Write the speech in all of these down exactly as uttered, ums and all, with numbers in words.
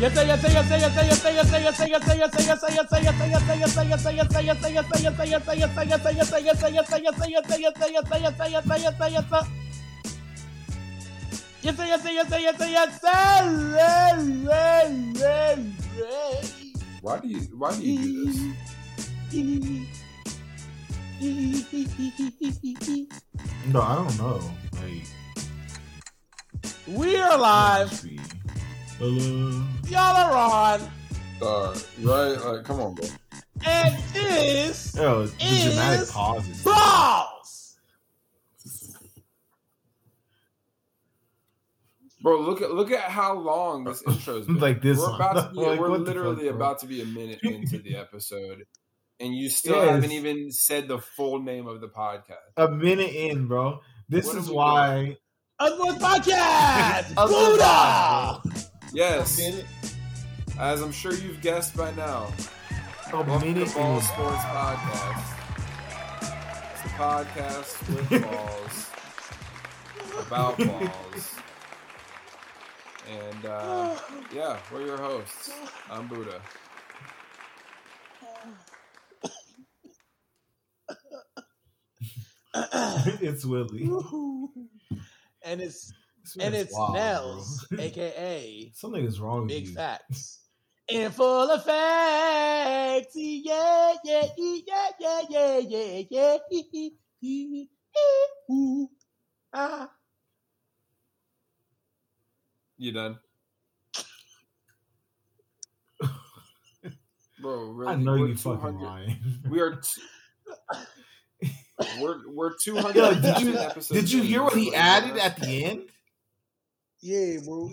Yes, sir, yes, sir, yes, sir, yes, sir, yes, sir, yes, sir, yes, sir, yes, sir, yes, sir, yes, sir, yes, sir, yes, sir, yes, sir, yes, sir, yes, sir, yes, sir, yes, sir, yes, sir, yes, sir, yes, sir, yes, sir, yes, sir, yes, sir, yes, sir, yes, sir, yes, sir, yes, sir, yes, sir, yes, sir, yes, sir, yes, sir, yes, sir. Yes, sir, yes, sir, yes, sir, yes, sir, yes, sir. Why do you, why do you do this? No, I don't know. Like, we are live. Hello. Y'all are on. Uh, right, right, come on, bro. And this Yo, the is dramatic pauses. Balls. Bro, look at look at how long this intro's been. Like this, we're about to be, like, we're literally fuck, about to be a minute into the episode, and you still yes. haven't even said the full name of the podcast. A minute in, bro. This what is why. Balls Sports Podcast. Buddha. Yes, as I'm sure you've guessed by now, welcome to the Balls Sports Podcast. It's a podcast with balls, about balls, and uh, yeah, we're your hosts. I'm Buddha. It's Willie, and it's. And it's wild, Nels, bro. A K A something is wrong with Big you. Facts. In full effect. Yeah, yeah, yeah, yeah, yeah, yeah, yeah, yeah, yeah, yeah. You done? Bro, really? I know you fucking lying. We are... T- we're we're two hundred. Yo, did you, episodes did you hear what he added at the end? Yeah, bro.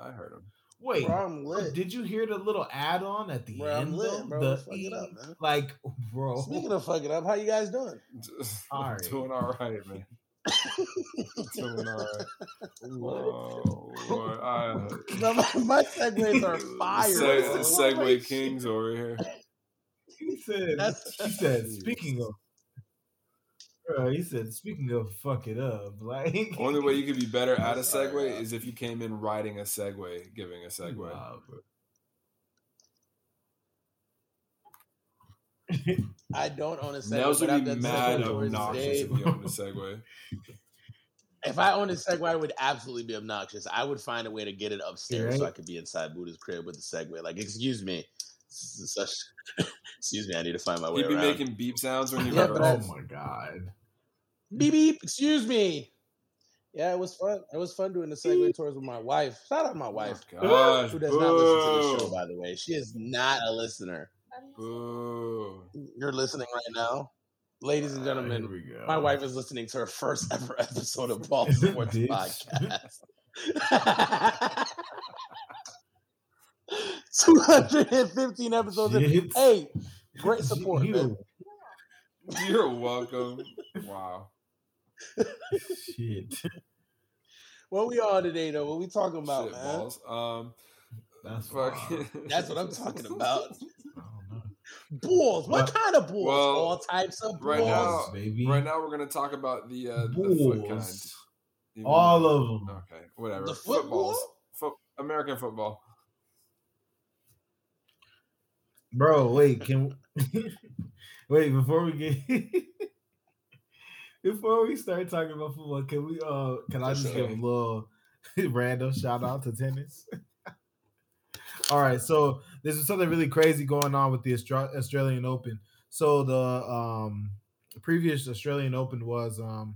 I heard him. Wait, bro, I'm lit. Did you hear the little add-on at the bro, end? I'm lit, bro. The fuck it up, man. Like, bro. Speaking of fucking up, how you guys doing? All right. Doing all right, man. Doing all right. Whoa, Lord, I... no, my, my segues are fire. Seg- Segway kings over here. He said. That's, he said. Speaking of. Bro, he said, speaking of fuck it up, like... Only way you could be better at a segue is if you came in riding a segue, giving a segue. Wow, I don't own a segue. Nels would be mad obnoxious if you owned a segue. If I owned a segue, I would absolutely be obnoxious. I would find a way to get it upstairs right. So I could be inside Buddha's crib with a segue. Like, excuse me. This is such... Excuse me, I need to find my way around. You'd be around. Making beep sounds when you yeah, were around. Oh, my God. Beep, beep. Excuse me. Yeah, it was fun. It was fun doing the segue tours with my wife. Shout out my wife. Oh gosh, who does boo. Not listen to the show, by the way. She is not a listener. Boo. You're listening right now. Ladies and gentlemen, right, my wife is listening to her first ever episode of Balls Sports Podcast. two hundred fifteen episodes. Shit. Hey, great support. Shit. Man. You're welcome. Wow. Shit. What we on today, though? What we talking about, shit, man? Balls. Um, that's, fucking... that's what I'm talking about. Balls. What well, kind of balls? Well, all types of balls. Right now, baby. Right now, we're going to talk about the, uh, the foot kind. You all know? Of them. Okay, whatever. The footballs. Foot- American football. Bro, wait, can wait before we get before we start talking about football, can we uh can I just give a little random shout out to tennis? All right, so there's something really crazy going on with the Austra- Australian Open. So the um previous Australian Open was um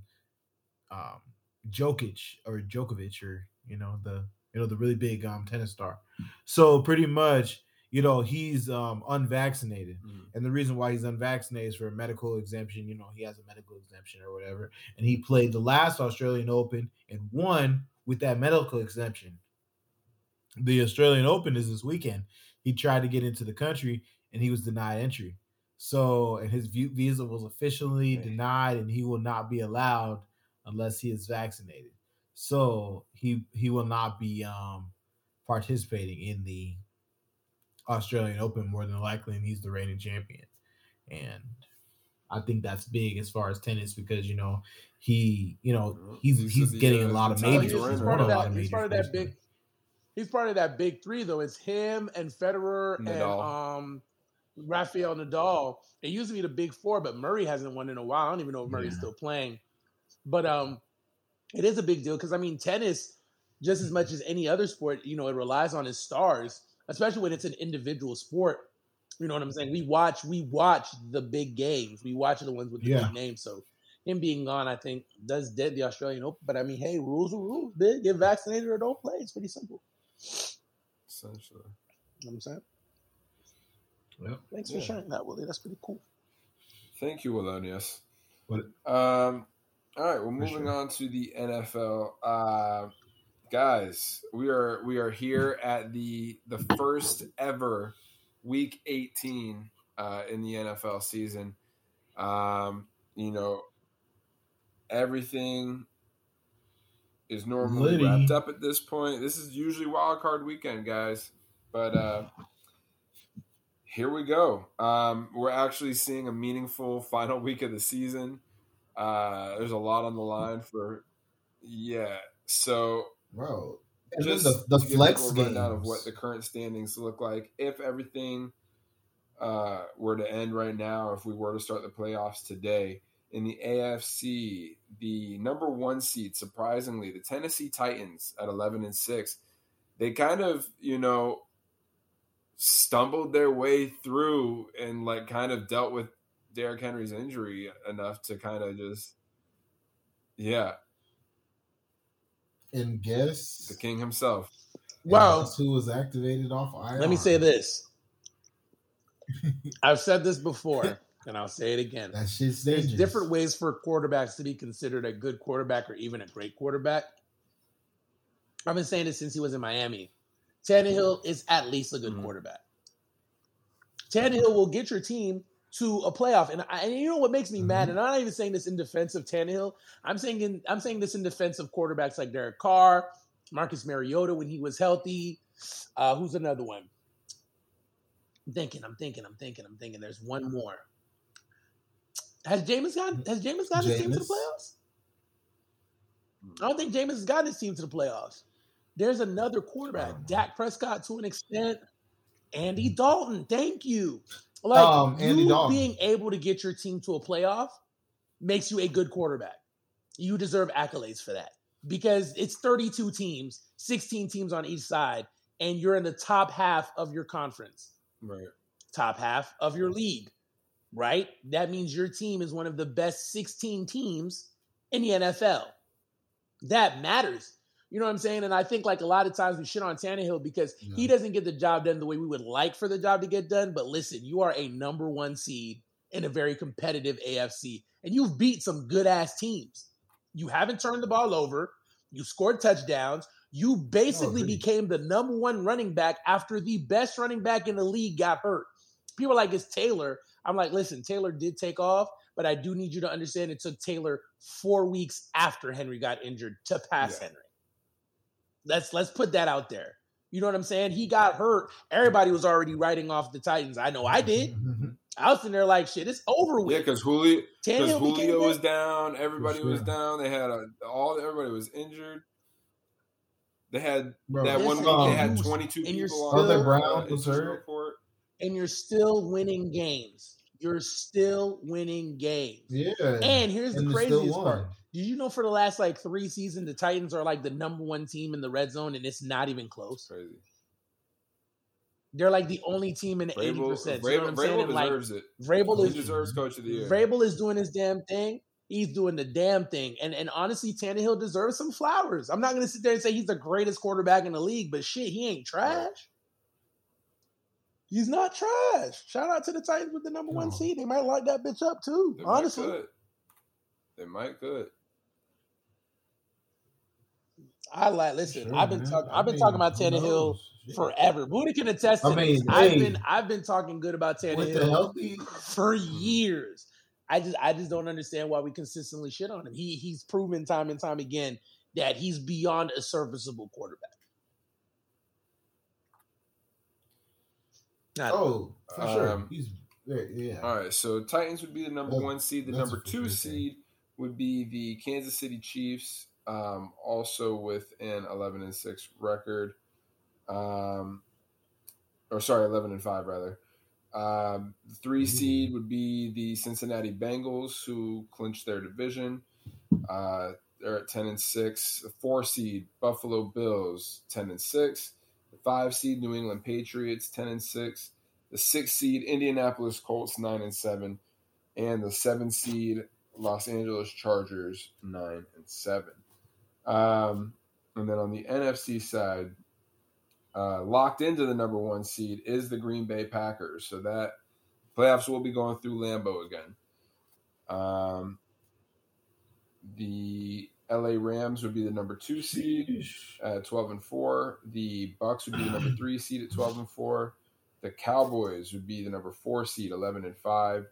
um Djokovic or Djokovic or you know the you know the really big um tennis star. So pretty much you know, he's um, unvaccinated. Mm. And the reason why he's unvaccinated is for a medical exemption. You know, he has a medical exemption or whatever. And he played the last Australian Open and won with that medical exemption. The Australian Open is this weekend. He tried to get into the country and he was denied entry. So, and his visa was officially right. denied and he will not be allowed unless he is vaccinated. So he, he will not be um, participating in the Australian Open more than likely, and he's the reigning champion. And I think that's big as far as tennis because you know he, you know he's he's, he's getting a lot of majors. He's part of that big. he's part of that big three though. It's him and Federer Nadal. and um, Rafael Nadal. It used to be the big four, but Murray hasn't won in a while. I don't even know if Murray's yeah. still playing. But um, it is a big deal because I mean, tennis, just as much as any other sport, you know, it relies on its stars, especially when it's an individual sport. You know what I'm saying? We watch, we watch the big games. We watch the ones with the yeah. big names. So him being gone, I think, does dead the Australian Open. But I mean, hey, rules are rules. Dude. Get vaccinated or don't play. It's pretty simple. Essentially, you know what I'm saying. Yep. Thanks yeah. for sharing that, Willie. That's pretty cool. Thank you, Wilonius. What? Um. All right, we're moving sure. on to the N F L. Uh, guys, we are we are here at the the first ever Week eighteen uh, in the N F L season. Um, you know, everything is normally Liddy. wrapped up at this point. This is usually wild card weekend, guys. But uh, here we go. Um, we're actually seeing a meaningful final week of the season. Uh, there's a lot on the line for – yeah. So – bro. And just the, the flex game out of what the current standings look like. If everything uh, were to end right now, if we were to start the playoffs today in the A F C, the number one seed, surprisingly, the Tennessee Titans at eleven and six, they kind of, you know, stumbled their way through and like kind of dealt with Derrick Henry's injury enough to kind of just, yeah. And guess the king himself. Wow, who was activated off I R. Let me say this. I've said this before, and I'll say it again. That shit's dangerous. There's different ways for quarterbacks to be considered a good quarterback or even a great quarterback. I've been saying this since he was in Miami. Tannehill is at least a good mm-hmm. quarterback. Tannehill will get your team to a playoff, and, I, and you know what makes me mm-hmm. mad, and I'm not even saying this in defense of Tannehill. I'm saying in, I'm saying this in defense of quarterbacks like Derek Carr, Marcus Mariota when he was healthy. Uh, who's another one? I'm thinking, I'm thinking, I'm thinking, I'm thinking. There's one more. Has Jameis got Has Jameis got Jameis. his team to the playoffs? I don't think Jameis has got his team to the playoffs. There's another quarterback, oh. Dak Prescott to an extent, Andy Dalton. Thank you. Like, um, you being able to get your team to a playoff makes you a good quarterback. You deserve accolades for that because it's thirty-two teams, sixteen teams on each side, and you're in the top half of your conference. Right. Top half of your league, right? That means your team is one of the best sixteen teams in the N F L. That matters. You know what I'm saying? And I think like a lot of times we shit on Tannehill because yeah. he doesn't get the job done the way we would like for the job to get done. But listen, you are a number one seed in a very competitive A F C and you've beat some good ass teams. You haven't turned the ball over. You scored touchdowns. You basically oh, became the number one running back after the best running back in the league got hurt. People are like, it's Taylor. I'm like, listen, Taylor did take off, but I do need you to understand it took Taylor four weeks after Henry got injured to pass yeah. Henry. Let's let's put that out there. You know what I'm saying? He got hurt. Everybody was already writing off the Titans. I know I did. I was in there like, shit, it's over with. Yeah, because Julio, Julio was down. Everybody sure. was down. They had a, all. Everybody was injured. They had Bro, that one week. Um, they had twenty-two people on the ground. And you're still winning games. You're still winning games. Yeah. And here's and the craziest part. Did you know for the last like three seasons, the Titans are like the number one team in the red zone, and it's not even close. Crazy. They're like the only team in the eighty percent. You know what I'm saying? Vrabel deserves it. Vrabel deserves coach of the year. Vrabel is doing his damn thing. He's doing the damn thing. And and honestly, Tannehill deserves some flowers. I'm not gonna sit there and say he's the greatest quarterback in the league, but shit, he ain't trash. He's not trash. Shout out to the Titans with the number one seed. They might light that bitch up too. Honestly, they might could. I like listen. Sure, I've been talking. I've been mean, talking about Tannehill forever. Booty can attest to I mean, this. I've hey, been. I've been talking good about Tannehill for years. I just. I just don't understand why we consistently shit on him. He. He's proven time and time again that he's beyond a serviceable quarterback. Not oh, for um, sure. He's yeah. All right. So Titans would be the number that, one seed. The number two seed thing. would be the Kansas City Chiefs. Um, also with an eleven and six record, um, or sorry, eleven and five rather. Um, the three seed would be the Cincinnati Bengals, who clinched their division. Uh, they're at ten and six. The four seed Buffalo Bills, ten and six. The five seed New England Patriots, ten and six. The six seed Indianapolis Colts, nine and seven, and the seven seed Los Angeles Chargers, nine and seven. Um, and then on the N F C side, uh, locked into the number one seed is the Green Bay Packers. So that playoffs will be going through Lambeau again. Um, the L A Rams would be the number two seed at twelve and four. The Bucks would be the number three seed at twelve and four. The Cowboys would be the number four seed, eleven and five.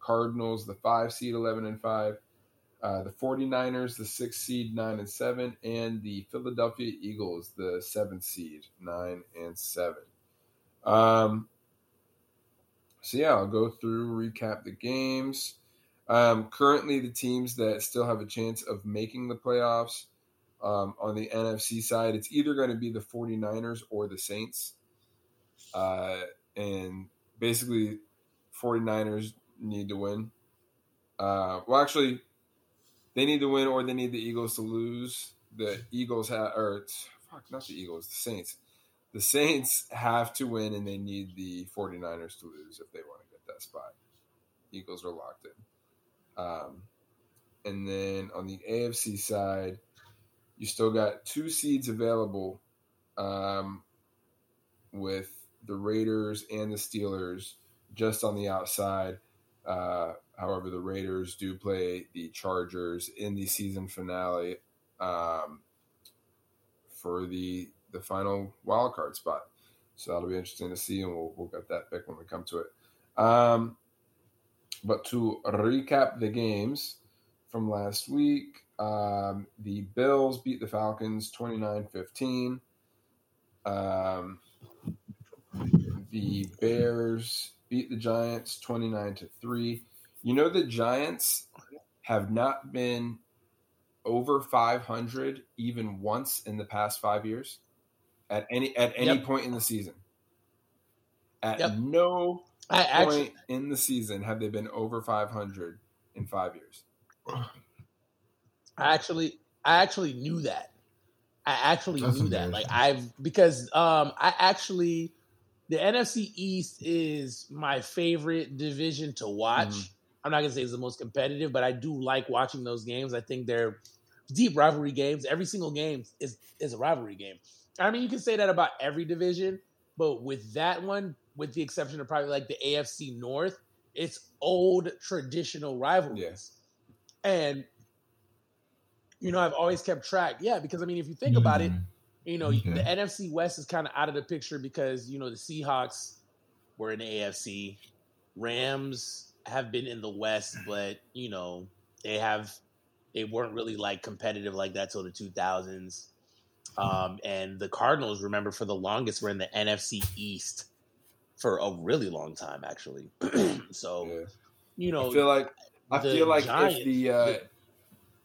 Cardinals, the five seed, eleven and five. Uh, the 49ers, the six seed, nine and seven, and the Philadelphia Eagles, the seven seed, nine and seven. Um, so yeah, I'll go through, recap the games. Um, currently, the teams that still have a chance of making the playoffs um, on the N F C side, it's either going to be the 49ers or the Saints. Uh, and basically, 49ers need to win. Uh, well, actually, they need to win or they need the Eagles to lose. The Eagles have, or fuck, not the Eagles, the Saints. The Saints have to win and they need the 49ers to lose if they want to get that spot. Eagles are locked in. Um, and then on the A F C side, you still got two seeds available um, with the Raiders and the Steelers just on the outside. Uh, however, the Raiders do play the Chargers in the season finale um, for the the final wild card spot. So that'll be interesting to see, and we'll we'll get that pick when we come to it. Um, but to recap the games from last week, um, the Bills beat the Falcons twenty-nine fifteen. Um, the Bears beat the Giants twenty-nine to three. You know, the Giants have not been over five hundred even once in the past five years at any at any yep. point in the season. At yep. no I point actually, in the season have they been over five hundred in five years. I actually I actually knew that. I actually That's knew amazing. that. Like I've because um, I actually The N F C East is my favorite division to watch. Mm-hmm. I'm not going to say it's the most competitive, but I do like watching those games. I think they're deep rivalry games. Every single game is, is a rivalry game. I mean, you can say that about every division, but with that one, with the exception of probably like the A F C North, it's old traditional rivalries. Yeah. And, you know, I've always kept track. Yeah, because, I mean, if you think mm-hmm. about it, You know, okay. the N F C West is kind of out of the picture because, you know, the Seahawks were in the A F C. Rams have been in the West, but, you know, they have they weren't really, like, competitive like that till the two thousands. Um, and the Cardinals, remember, for the longest were in the N F C East for a really long time, actually. so, yeah. you know. I feel like, I feel like Giants, if the uh... –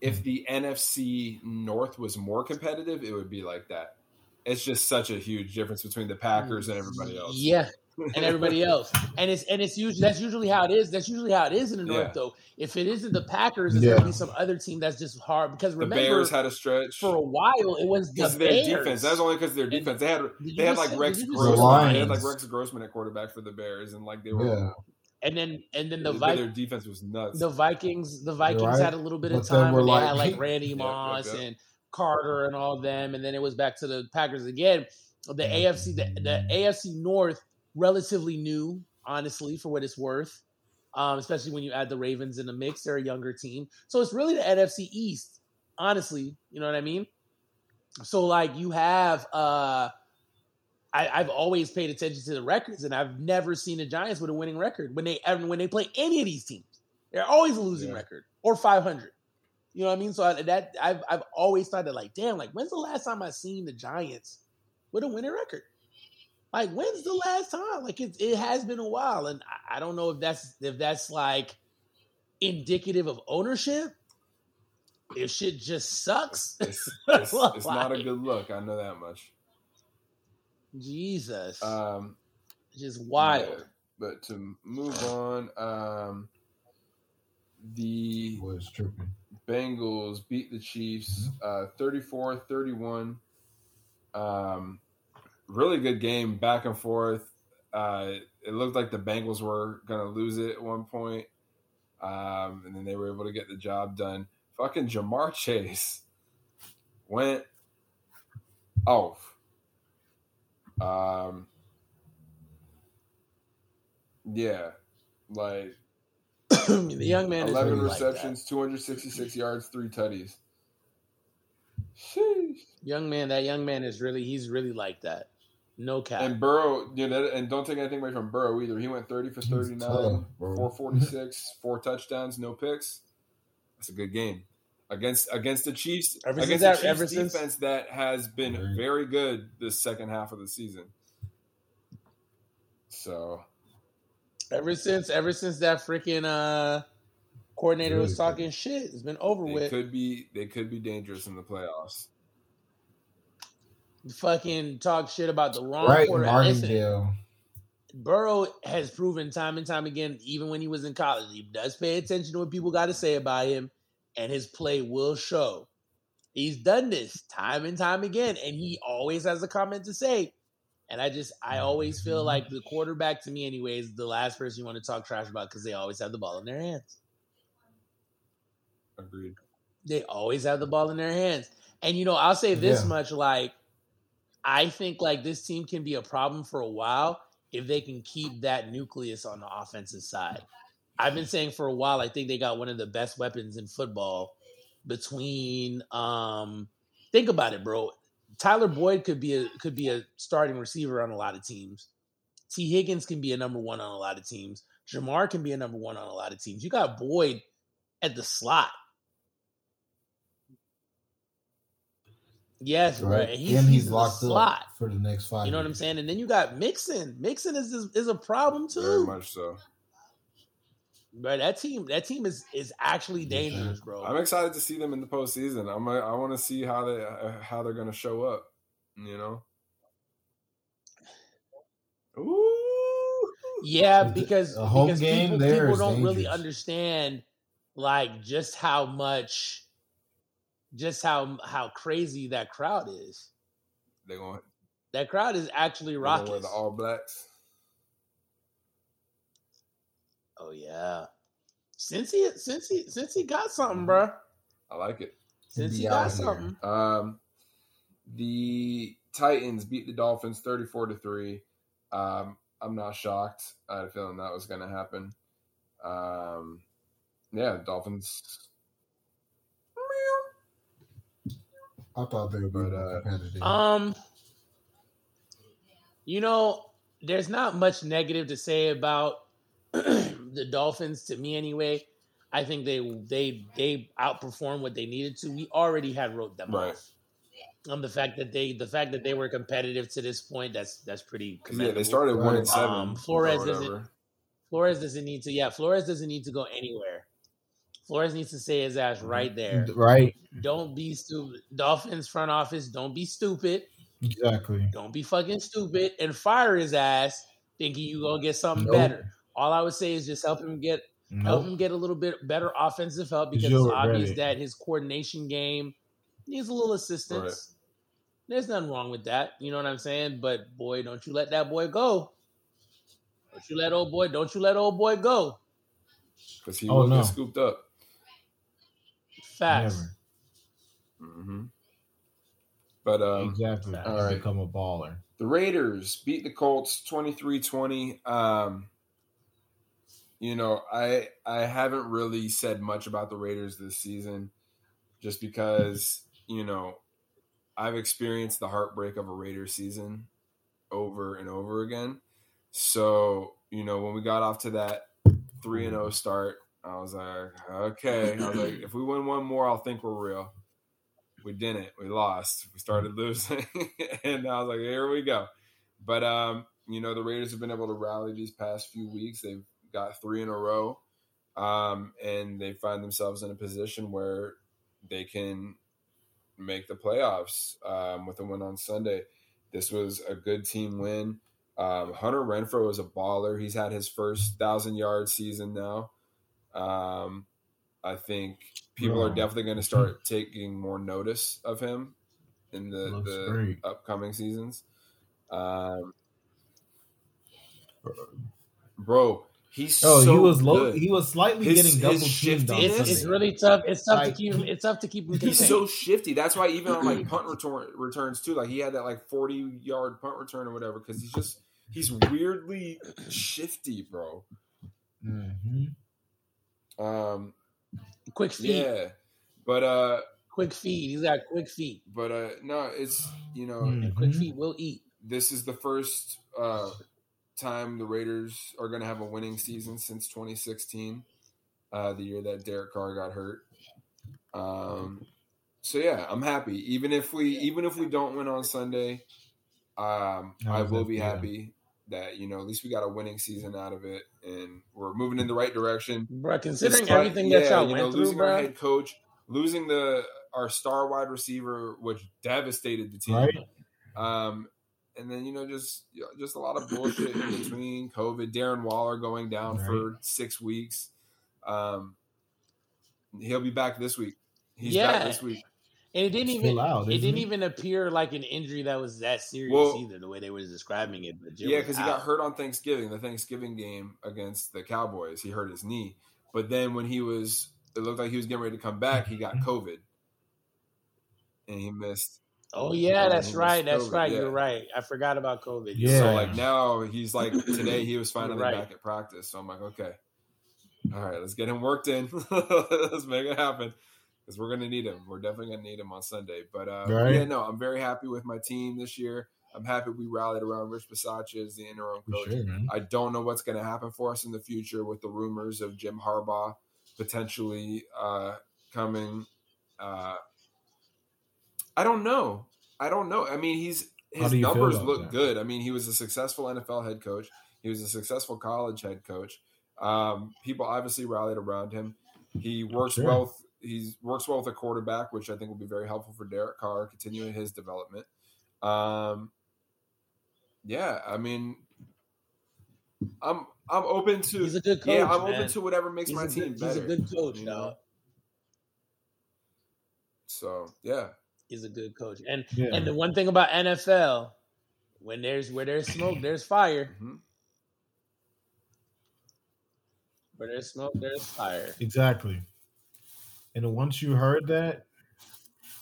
If the N F C North was more competitive, it would be like that. It's just such a huge difference between the Packers and everybody else. Yeah, and everybody else, and it's and it's usually that's usually how it is. That's usually how it is in the North, yeah. though. If it isn't the Packers, it's yeah. going to be some other team that's just hard. Because remember, the Bears had a stretch for a while. It was the their Bears. defense. That was only because of their defense. They had they had like Rex Grossman. They had like Rex Grossman at quarterback for the Bears, and like they were. Yeah. And then, and then the Vikings. Their defense was nuts. The Vikings, the Vikings right. had a little bit of time. Where they like, had like Randy Moss yeah, and Carter and all them, and then it was back to the Packers again. The A F C, the, the A F C North, relatively new, honestly, for what it's worth. Um, especially when you add the Ravens in the mix, they're a younger team, so it's really the N F C East, honestly. You know what I mean? So like you have. Uh, I, I've always paid attention to the records, and I've never seen the Giants with a winning record when they when they play any of these teams. They're always a losing yeah. record or five hundred. You know what I mean? So I, that I've I've always thought that, like, damn, like when's the last time I seen the Giants with a winning record? Like when's the last time? Like it it has been a while, and I, I don't know if that's if that's like indicative of ownership. If shit just sucks, it's, it's, it's not a good look. I know that much. Jesus. Um, just wild. Yeah, but to move on, um, the was tripping. Bengals beat the Chiefs uh, thirty-four thirty-one. Um, really good game, back and forth. Uh, it looked like the Bengals were going to lose it at one point, um, and then they were able to get the job done. Fucking Jamar Chase went off. Um, yeah, like the young man. Eleven really receptions, like two hundred sixty-six yards, three tutties. Sheesh. Young man, that young man is really—he's really like that. No cap. And Burrow, you know, and don't take anything away from Burrow either. He went thirty for thirty-nine, four forty-six, four touchdowns, no picks. That's a good game against against the Chiefs. Ever against that, the Chiefs ever defense since? That has been very good this second half of the season. So, ever since ever since that freaking uh, coordinator was talking shit, it's been over they with. Could be they could be dangerous in the playoffs. Fucking talk shit about the wrong right, quarterback. Burrow has proven time and time again, even when he was in college, he does pay attention to what people got to say about him, and his play will show. He's done this time and time again, and he always has a comment to say. And I just, I always feel like the quarterback, to me anyway, is the last person you want to talk trash about because they always have the ball in their hands. Agreed. They always have the ball in their hands. And, you know, I'll say this yeah. much, like, I think like this team can be a problem for a while if they can keep that nucleus on the offensive side. I've been saying for a while, I think they got one of the best weapons in football between, um, think about it, bro. Tyler Boyd could be a, could be a starting receiver on a lot of teams. T Higgins can be a number one on a lot of teams. Jamar can be a number one on a lot of teams. You got Boyd at the slot. Yes, right. And he's, and he's, he's locked slot. Up for the next five. You know years. What I'm saying? And then you got Mixon. Mixon is is, is a problem too. Very much so. But that team, that team is, is actually dangerous, bro. I'm excited to see them in the postseason. I'm I want to see how they how they're going to show up. You know. Ooh. Yeah, because a home because game people, there people is don't dangerous. Really understand like just how much. Just how how crazy that crowd is. They going that crowd is actually raucous. They wear the All Blacks. Oh yeah, since he since he since he got something, bro. I like it. Since he got something. Um, the Titans beat the Dolphins thirty-four to three. Um, I'm not shocked. I had a feeling that was going to happen. Um, yeah, Dolphins. I thought they were but uh, um, you know, there's not much negative to say about the Dolphins to me anyway. I think they they they outperformed what they needed to. We already had wrote them right. off. Um, the fact that they the fact that they were competitive to this point, that's that's pretty commendable. Yeah, they started one and seven. Um, Flores doesn't Flores doesn't need to yeah, Flores doesn't need to go anywhere. Flores needs to say his ass right there. Right. Don't be stupid. Dolphins front office, don't be stupid. Exactly. Don't be fucking stupid and fire his ass thinking you gonna get something nope. better. All I would say is just help him get nope. help him get a little bit better offensive help because You're it's obvious ready. That his coordination game needs a little assistance. Right. There's nothing wrong with that. You know what I'm saying? But boy, don't you let that boy go. Don't you let old boy, don't you let old boy go. Because he oh, will no. get scooped up. Facts. Mm-hmm. But um, exactly. All right. Become a baller. The Raiders beat the Colts twenty-three twenty. Um, you know, I I haven't really said much about the Raiders this season, just because you know I've experienced the heartbreak of a Raiders season over and over again. So you know, when we got off to that three and zero start. I was like, okay. I was like, if we win one more, I'll think we're real. We didn't. We lost. We started losing. And I was like, here we go. But, um, you know, the Raiders have been able to rally these past few weeks. They've got three in a row. Um, and they find themselves in a position where they can make the playoffs um, with a win on Sunday. This was a good team win. Um, Hunter Renfrow is a baller. He's had his first one thousand yard season now. Um, I think people are definitely going to start taking more notice of him in the, the upcoming seasons. Um, bro, he's oh, so he was low. Good. He was slightly his, getting double teamed. It's, it's really tough. It's tough like, to keep. It's tough to keep. Him he's so shifty. That's why even on like punt return returns too. Like he had that like forty yard punt return or whatever because he's just he's weirdly shifty, bro. Mm-hmm. Um, quick feet. Yeah, but uh, quick feet. He's got quick feet. But uh, no, it's you know, mm-hmm. quick feet will eat. This is the first uh. time the Raiders are going to have a winning season since twenty sixteen, uh, the year that Derek Carr got hurt. Um, so yeah, I'm happy. Even if we, even if we don't win on Sunday, um, I will be happy that, you know, at least we got a winning season out of it and we're moving in the right direction. Bro, considering Despite, everything that yeah, y'all went you know, through, losing bro. Our head coach, losing the, our star wide receiver, which devastated the team. Right. Um, And then, you know, just just a lot of bullshit in between COVID. Darren Waller going down right. for six weeks. Um, he'll be back this week. He's yeah. back this week. And it didn't it's even loud, it didn't it? even appear like an injury that was that serious well, either, the way they were describing it. But yeah, because he got hurt on Thanksgiving, the Thanksgiving game against the Cowboys. He hurt his knee. But then when he was – it looked like he was getting ready to come back, he got COVID. And he missed – Oh yeah, that's right. That's right. Yeah. You're right. I forgot about COVID. Yeah. So like now he's like today he was finally right. back at practice. So I'm like, okay, all right, let's get him worked in. Let's make it happen because we're gonna need him. We're definitely gonna need him on Sunday. But uh, right. yeah, no, I'm very happy with my team this year. I'm happy we rallied around Rich Bisaccia as the interim coach. Sure, I don't know what's gonna happen for us in the future with the rumors of Jim Harbaugh potentially uh, coming. Uh, I don't know. I don't know. I mean, he's his numbers look that? good. I mean, he was a successful N F L head coach. He was a successful college head coach. Um, people obviously rallied around him. He works sure. well. He works well with a quarterback, which I think will be very helpful for Derek Carr continuing his development. Um, yeah, I mean, I'm I'm open to. He's a good coach, yeah, I'm man. open to whatever makes he's my team good, better. He's a good coach, you know? So yeah. Is a good coach, and yeah. and the one thing about N F L, when there's where there's smoke, there's fire. Mm-hmm. Where there's smoke, there's fire. Exactly. And once you heard that,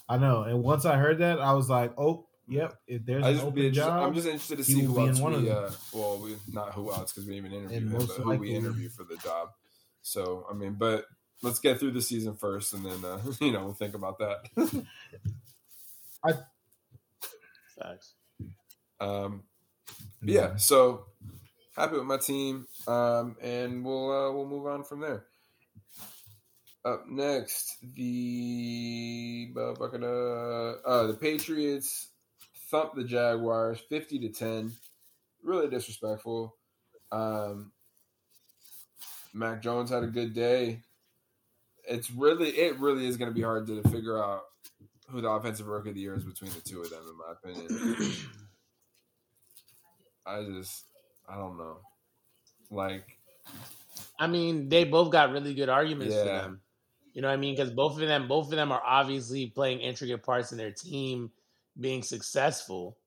I know. And once I heard that, I was like, "Oh, yep." If there's I an open job, I'm just interested to see who else we. Uh, well, we not who else because we didn't even interview him, but who we interview for the job. So I mean, but let's get through the season first, and then uh, you know we'll think about that. I Facts. Um, yeah, so happy with my team, um, and we'll uh, we'll move on from there. Up next, the uh, uh, the Patriots thumped the Jaguars fifty to ten. Really disrespectful. Um, Mac Jones had a good day. It's really it really is going to be hard to figure out who the offensive rookie of the year is between the two of them, in my opinion. I just, I don't know. Like, I mean, they both got really good arguments yeah. for them. You know what I mean? Because both of them, both of them are obviously playing intricate parts in their team being successful,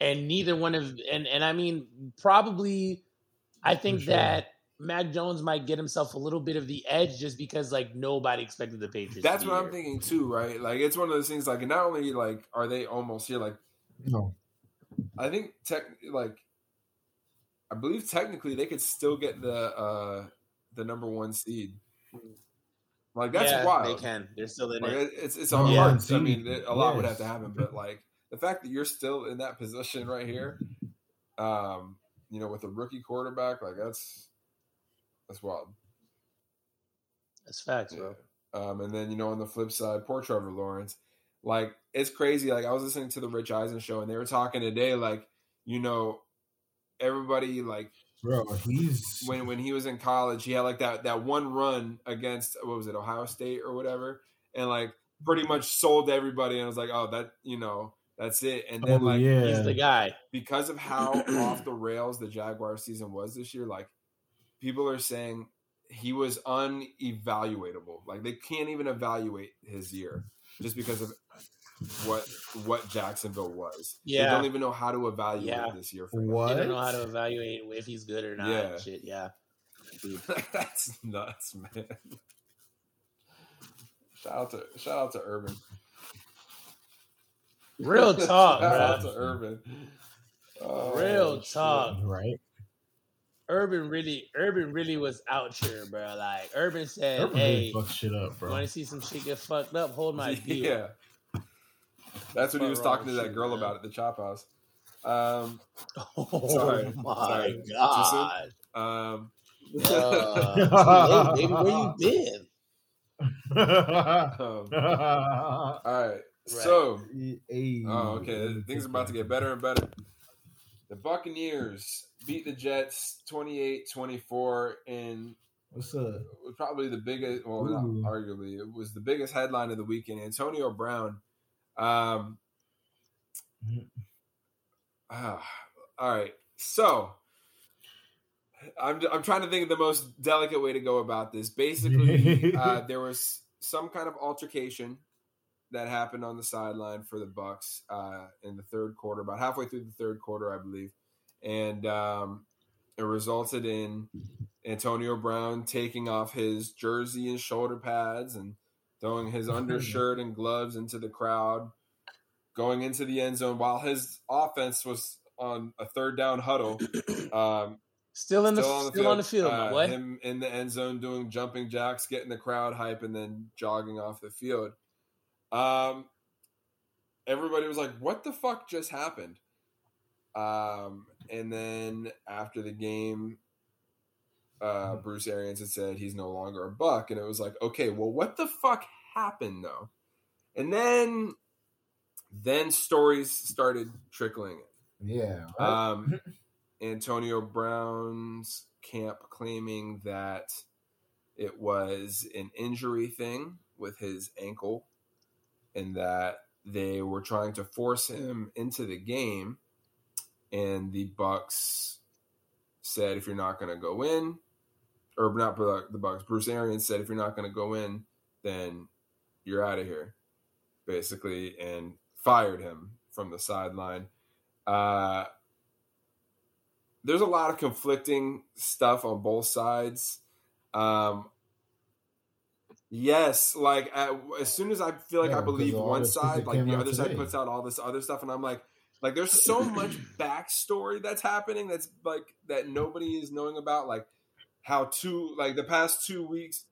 and neither one of, and and I mean, probably, I think for sure. that. Mac Jones might get himself a little bit of the edge just because, like, nobody expected the Patriots. That's what I'm thinking too, right? Like, it's one of those things. Like, not only like are they almost here, like, no, I think tech, like, I believe technically they could still get the uh, the number one seed. Like, that's yeah, wild. They can. They're still in like, it. It's it's all yeah, hard. I mean, it, a lot yes. would have to happen, but like the fact that you're still in that position right here, um, you know, with a rookie quarterback, like that's. That's wild. That's facts, yeah. bro. Um, and then, you know, on the flip side, poor Trevor Lawrence. Like, it's crazy. Like, I was listening to the Rich Eisen show, and they were talking today, like, you know, everybody, like, bro, he's when when he was in college, he had, like, that, that one run against, what was it, Ohio State or whatever, and, like, pretty much sold everybody, and I was like, oh, that, you know, That's it. And then, oh, like, yeah. he's the guy. Because of how off the rails the Jaguars season was this year, like, people are saying he was unevaluatable. Like, they can't even evaluate his year just because of what what Jacksonville was. Yeah. They don't even know how to evaluate yeah. this year. For what? They don't know how to evaluate if he's good or not. Yeah. Shit, yeah. That's nuts, man. Shout out to shout out to Urban. Real talk, shout bro. Out to Urban. Oh, Real talk, shit. Right? Urban really, Urban really was out here, bro. Like Urban said, Urban "Hey, really fuck shit up, bro. Want to see some shit get fucked up? Hold my beer." Yeah. That's what he was talking to that girl man. about at the chop house. Um, oh sorry. my sorry. god. Um, uh, baby, baby, where you been? um, all right. Right. So, oh, okay, things are about to get better and better. The Buccaneers beat the Jets twenty-eight twenty-four in What's up? probably the biggest, well, not arguably, it was the biggest headline of the weekend. Antonio Brown. Um, uh, all right, so I'm, I'm trying to think of the most delicate way to go about this. Basically, uh, there was some kind of altercation that happened on the sideline for the Bucks uh, in the third quarter, about halfway through the third quarter, I believe. And um, it resulted in Antonio Brown taking off his jersey and shoulder pads and throwing his undershirt and gloves into the crowd, going into the end zone while his offense was on a third down huddle. Um, still in the, still on the still field. On the field uh, what? Him in the end zone doing jumping jacks, getting the crowd hype, and then jogging off the field. Um, everybody was like, what the fuck just happened? Um, and then after the game, uh, Bruce Arians had said he's no longer a Buck. And it was like, okay, well, what the fuck happened though? And then, then stories started trickling in. Yeah. Right. Um, Antonio Brown's camp claiming that it was an injury thing with his ankle, and that they were trying to force him into the game, and the Bucks said, if you're not going to go in, or not the Bucks, Bruce Arians said, if you're not going to go in, then you're out of here, basically, and fired him from the sideline. Uh, there's a lot of conflicting stuff on both sides. Um, Yes, like at, as soon as I feel like yeah, I believe one side, like the other today. side puts out all this other stuff, and I'm like, like there's so much backstory that's happening that's like that nobody is knowing about, like how two, like the past two weeks,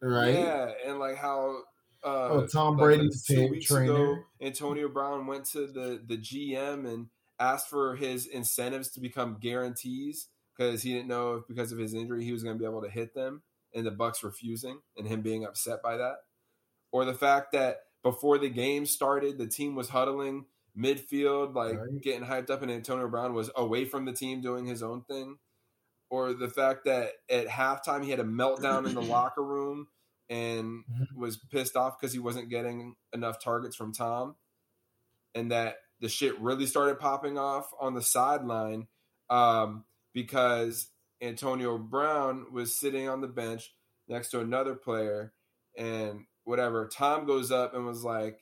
right? Yeah, and like how uh, oh, Tom like, Brady's like, two weeks trainer ago, Antonio Brown went to the the G M and asked for his incentives to become guarantees because he didn't know if because of his injury he was going to be able to hit them. And the Bucks refusing and him being upset by that. Or the fact that before the game started, the team was huddling midfield, like right. getting hyped up, and Antonio Brown was away from the team doing his own thing. Or the fact that at halftime he had a meltdown in the locker room and was pissed off because he wasn't getting enough targets from Tom. And that the shit really started popping off on the sideline um, because – Antonio Brown was sitting on the bench next to another player and whatever. Tom goes up and was like,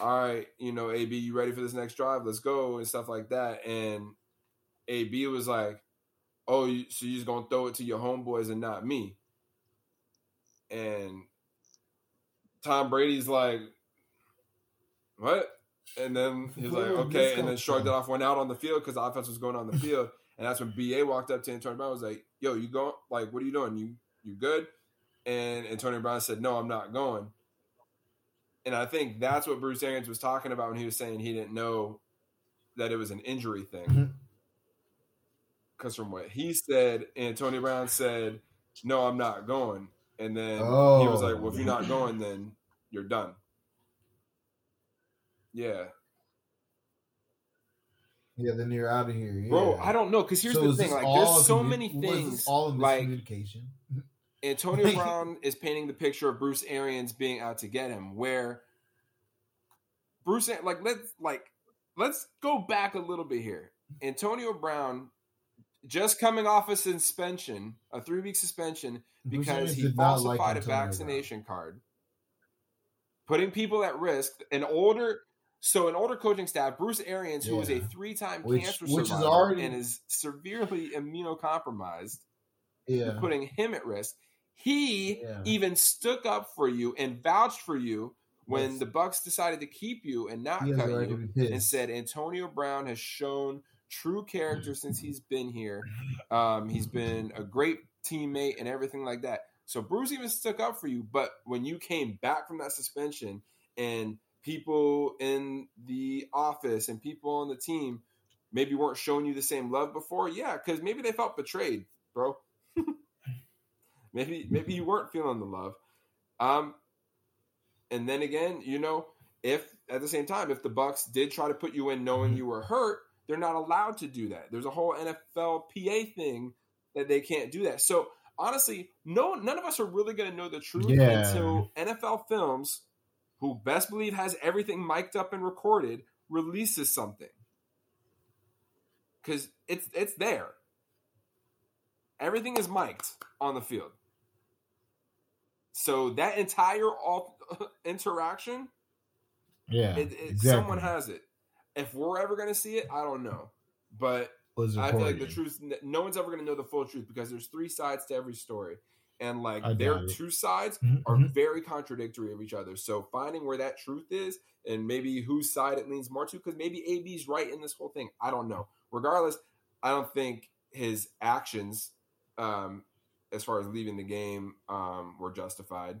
all right, you know, A B, you ready for this next drive? Let's go and stuff like that. And A B was like, oh, you, so you're just going to throw it to your homeboys and not me. And Tom Brady's like, what? And then he's like, okay. And then shrugged it off, went out on the field because the offense was going on the field. And that's when B A walked up to Antonio Brown and was like, yo, you going? Like, what are you doing? You you good? And Antonio Brown said, no, I'm not going. And I think that's what Bruce Arians was talking about when he was saying he didn't know that it was an injury thing. Because from what he said, Antonio Brown said, no, I'm not going. And then oh. he was like, well, if you're not going, then you're done. Yeah. Yeah, then you're out of here, yeah. bro. I don't know because here's so the thing: like, there's so commu- many things. All of like communication. Antonio Brown is painting the picture of Bruce Arians being out to get him, where Bruce, like let's like let's go back a little bit here. Antonio Brown just coming off a suspension, a three week suspension, because he falsified like a vaccination Brown. card, putting people at risk. An older, so an older coaching staff, Bruce Arians, yeah. who is a three time cancer which survivor is already... and is severely immunocompromised, yeah. putting him at risk. He yeah. even stood up for you and vouched for you when yes. the Bucks decided to keep you and not cut you, and said Antonio Brown has shown true character since he's been here. Um, he's been a great teammate and everything like that. So Bruce even stuck up for you. But when you came back from that suspension and people in the office and people on the team maybe weren't showing you the same love before, yeah, because maybe they felt betrayed, bro. Maybe maybe you weren't feeling the love. Um, and then again, you know, if at the same time, if the Bucks did try to put you in knowing you were hurt, they're not allowed to do that. There's a whole N F L P A thing that they can't do that. So honestly, no, none of us are really going to know the truth yeah. until N F L Films, who best believe has everything mic'd up and recorded, releases something. Because it's it's there. Everything is mic'd on the field. So that entire all, interaction, yeah, it, it, exactly. someone has it. If we're ever going to see it, I don't know. But I feel like the truth, no one's ever going to know the full truth, because there's three sides to every story. And like I their two sides mm-hmm. are very contradictory of each other. So finding where that truth is and maybe whose side it leans more to, because maybe A B's right in this whole thing. I don't know. Regardless, I don't think his actions um, as far as leaving the game um, were justified.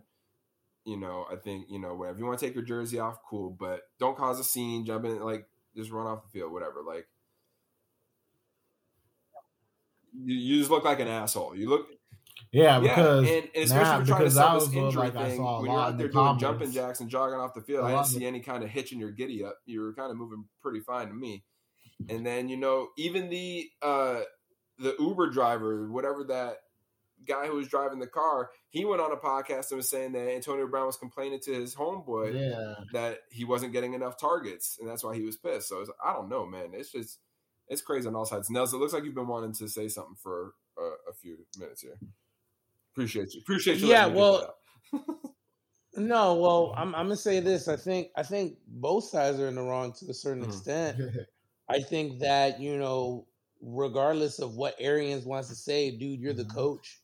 You know, I think, you know, whatever. You want to take your jersey off, cool. But don't cause a scene, jump in, like, just run off the field, whatever. Like, you, you just look like an asshole. You look, yeah, because, yeah. And, and especially nah, if you're trying to sell this injury like thing, when you're out there the doing comments. jumping jacks and jogging off the field, I didn't see any kind of hitch in your giddy up. You were kind of moving pretty fine to me. And then, you know, even the uh, the Uber driver, whatever that guy who was driving the car, he went on a podcast and was saying that Antonio Brown was complaining to his homeboy yeah. that he wasn't getting enough targets, and that's why he was pissed. So it's, I don't know, man. It's just it's crazy on all sides. Nels, it looks like you've been wanting to say something for uh, a few minutes here. Appreciate you. Appreciate you. Yeah. Well, no. Well, I'm, I'm gonna say this. I think I think both sides are in the wrong to a certain mm. extent. I think that, you know, regardless of what Arians wants to say, dude, you're the coach.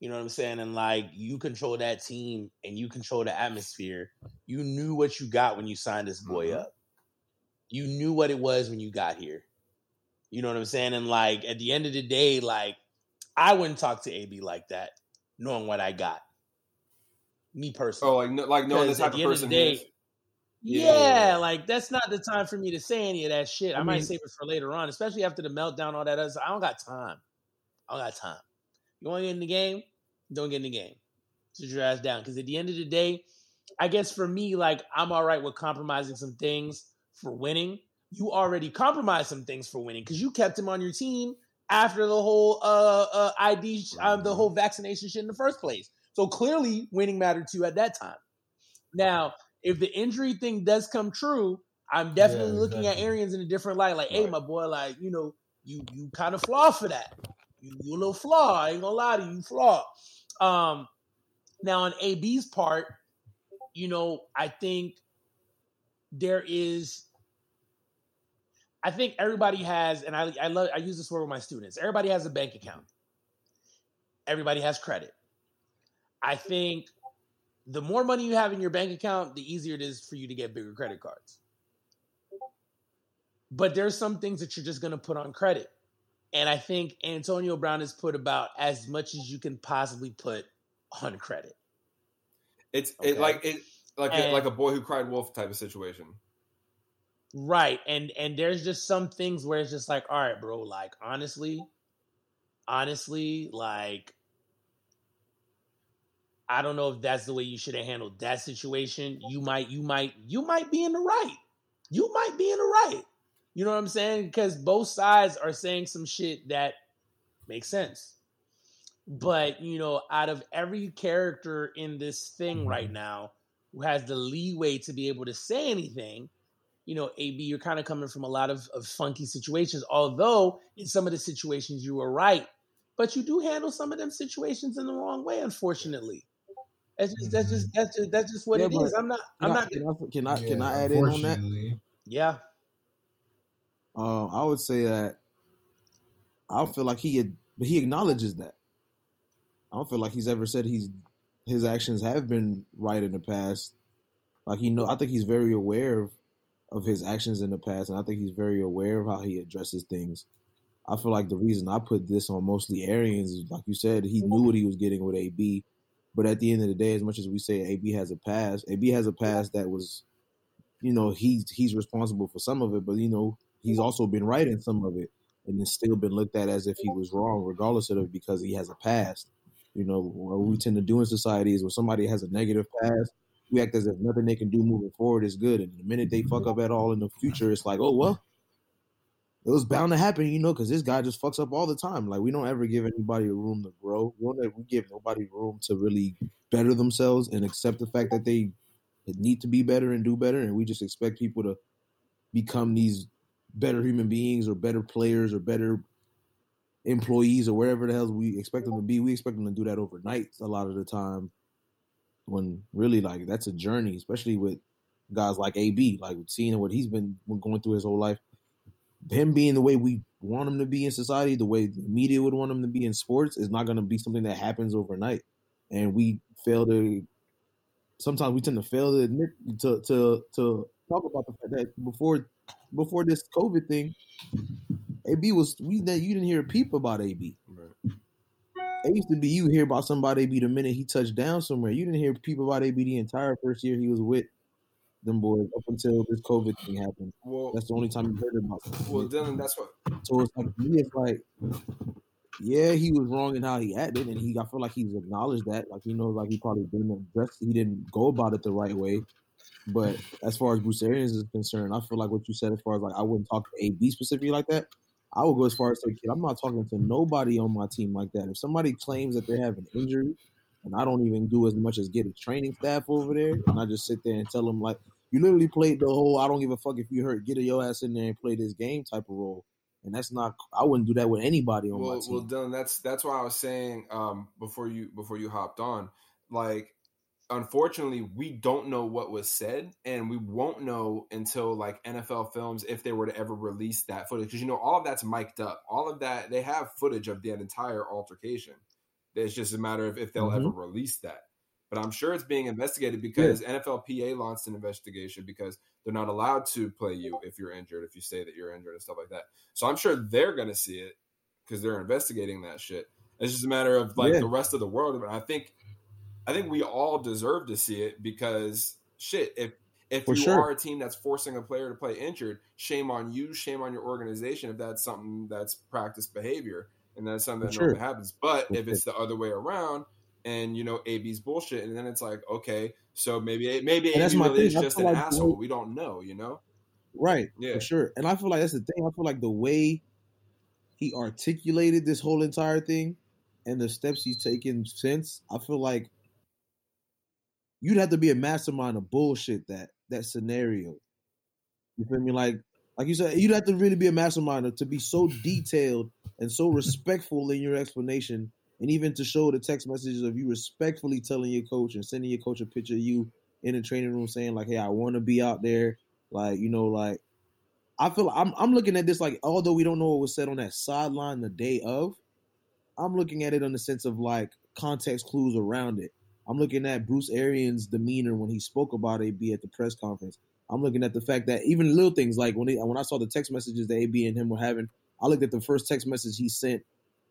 You know what I'm saying? And like, you control that team and you control the atmosphere. You knew what you got when you signed this boy mm-hmm. up. You knew what it was when you got here. You know what I'm saying? And like, at the end of the day, like, I wouldn't talk to A B like that, knowing what I got. Me personally. Oh, like, no, like knowing this type of person. Of day, is. Yeah, yeah, like that's not the time for me to say any of that shit. I, I mean, might save it for later on, especially after the meltdown, all that other stuff. I don't got time. I don't got time. You want to get in the game? Don't get in the game. Sit your ass down. Because at the end of the day, I guess for me, like, I'm all right with compromising some things for winning. You already compromised some things for winning because you kept him on your team after the whole uh, uh, I D, uh, the whole vaccination shit in the first place. So clearly, winning mattered to you at that time. Now, if the injury thing does come true, I'm definitely yeah, exactly. looking at Arians in a different light. Like, right. hey, my boy, like, you know, you you kind of flaw for that. You, you a little flaw. I ain't gonna lie to you. You flaw. Um, now, on A B's part, you know, I think there is – I think everybody has – and I, I love I use this word with my students. Everybody has a bank account. Everybody has credit. I think – the more money you have in your bank account, the easier it is for you to get bigger credit cards. But there's some things that you're just going to put on credit. And I think Antonio Brown has put about as much as you can possibly put on credit. It's okay? it like it like and, like a boy who cried wolf type of situation. Right. And and there's just some things where it's just like, all right, bro, like honestly, honestly, like I don't know if that's the way you should have handled that situation. You might, you might, you might be in the right. You might be in the right. You know what I'm saying? Because both sides are saying some shit that makes sense. But, you know, out of every character in this thing right now who has the leeway to be able to say anything, you know, A B, you're kind of coming from a lot of, of funky situations, although in some of the situations you were right. But you do handle some of them situations in the wrong way, unfortunately. That's just that's just that's just, that's just what yeah, it is. I'm not. I'm not. Can I can I, yeah, can I add in on that? Yeah. Um, I would say that I feel like he had, but he acknowledges that. I don't feel like he's ever said he's his actions have been right in the past. Like he know, I think he's very aware of, of his actions in the past, and I think he's very aware of how he addresses things. I feel like the reason I put this on mostly Arians is, like you said, he knew what he was getting with A B. But at the end of the day, as much as we say A B has a past, A B has a past that was, you know, he's he's responsible for some of it, but, you know, he's also been right in some of it. And it's still been looked at as if he was wrong, regardless of it, because he has a past. You know, what we tend to do in society is when somebody has a negative past, we act as if nothing they can do moving forward is good. And the minute they fuck up at all in the future, it's like, oh, well, it was bound to happen, you know, because this guy just fucks up all the time. Like, we don't ever give anybody room to grow. We don't ever, we give nobody room to really better themselves and accept the fact that they need to be better and do better. And we just expect people to become these better human beings or better players or better employees or wherever the hell we expect them to be. We expect them to do that overnight a lot of the time, when really, like, that's a journey, especially with guys like A B, like seeing what he's been going through his whole life. Him being the way we want him to be in society, the way the media would want him to be in sports, is not going to be something that happens overnight. And we fail to sometimes we tend to fail to admit to to, to talk about the fact that before before this COVID thing, A B was we that you didn't hear a peep about A B. Right. It used to be you hear about somebody A B the minute he touched down somewhere. You didn't hear peep about A B the entire first year he was with them boys up until this COVID thing happened. Well, that's the only time you heard about it. Well, Dylan, that's what. So it's like, me, it's like, yeah, he was wrong in how he acted, and he, I feel like he's acknowledged that. Like, he knows, like, he probably didn't address, he didn't go about it the right way. But as far as Bruce Arians is concerned, I feel like what you said, as far as like, I wouldn't talk to A B specifically like that. I would go as far as say, kid, I'm not talking to nobody on my team like that. If somebody claims that they have an injury, and I don't even do as much as get a training staff over there, and I just sit there and tell them, like, you literally played the whole I don't give a fuck if you hurt, get your ass in there and play this game type of role. And that's not – I wouldn't do that with anybody on well, my team. Well, Dylan, that's that's why I was saying um, before you before you hopped on, like, unfortunately, we don't know what was said, and we won't know until, like, N F L Films, if they were to ever release that footage. Because, you know, all of that's mic'd up. All of that – they have footage of the entire altercation. It's just a matter of if they'll mm-hmm. ever release that. But I'm sure it's being investigated because yeah. N F L P A launched an investigation because they're not allowed to play you if you're injured, if you say that you're injured and stuff like that. So I'm sure they're going to see it because they're investigating that shit. It's just a matter of, like, yeah. the rest of the world. And I think I think we all deserve to see it because, shit, if, if For you sure. are a team that's forcing a player to play injured, shame on you, shame on your organization if that's something that's practice behavior. And that's something that sure. normally happens. But if it's the other way around and, you know, A B's bullshit, and then it's like, okay, so maybe maybe A B really is just an like asshole. Way, we don't know, you know? Right. Yeah. For sure. And I feel like that's the thing. I feel like the way he articulated this whole entire thing and the steps he's taken since, I feel like you'd have to be a mastermind of bullshit that that scenario. You feel me? Like, Like you said, you'd have to really be a mastermind to be so detailed and so respectful in your explanation, and even to show the text messages of you respectfully telling your coach and sending your coach a picture of you in the training room saying, like, hey, I want to be out there. Like, you know, like, I feel I'm I'm looking at this like, although we don't know what was said on that sideline the day of, I'm looking at it in the sense of, like, context clues around it. I'm looking at Bruce Arians' demeanor when he spoke about A B at the press conference. I'm looking at the fact that even little things, like when he, when I saw the text messages that A B and him were having, I looked at the first text message he sent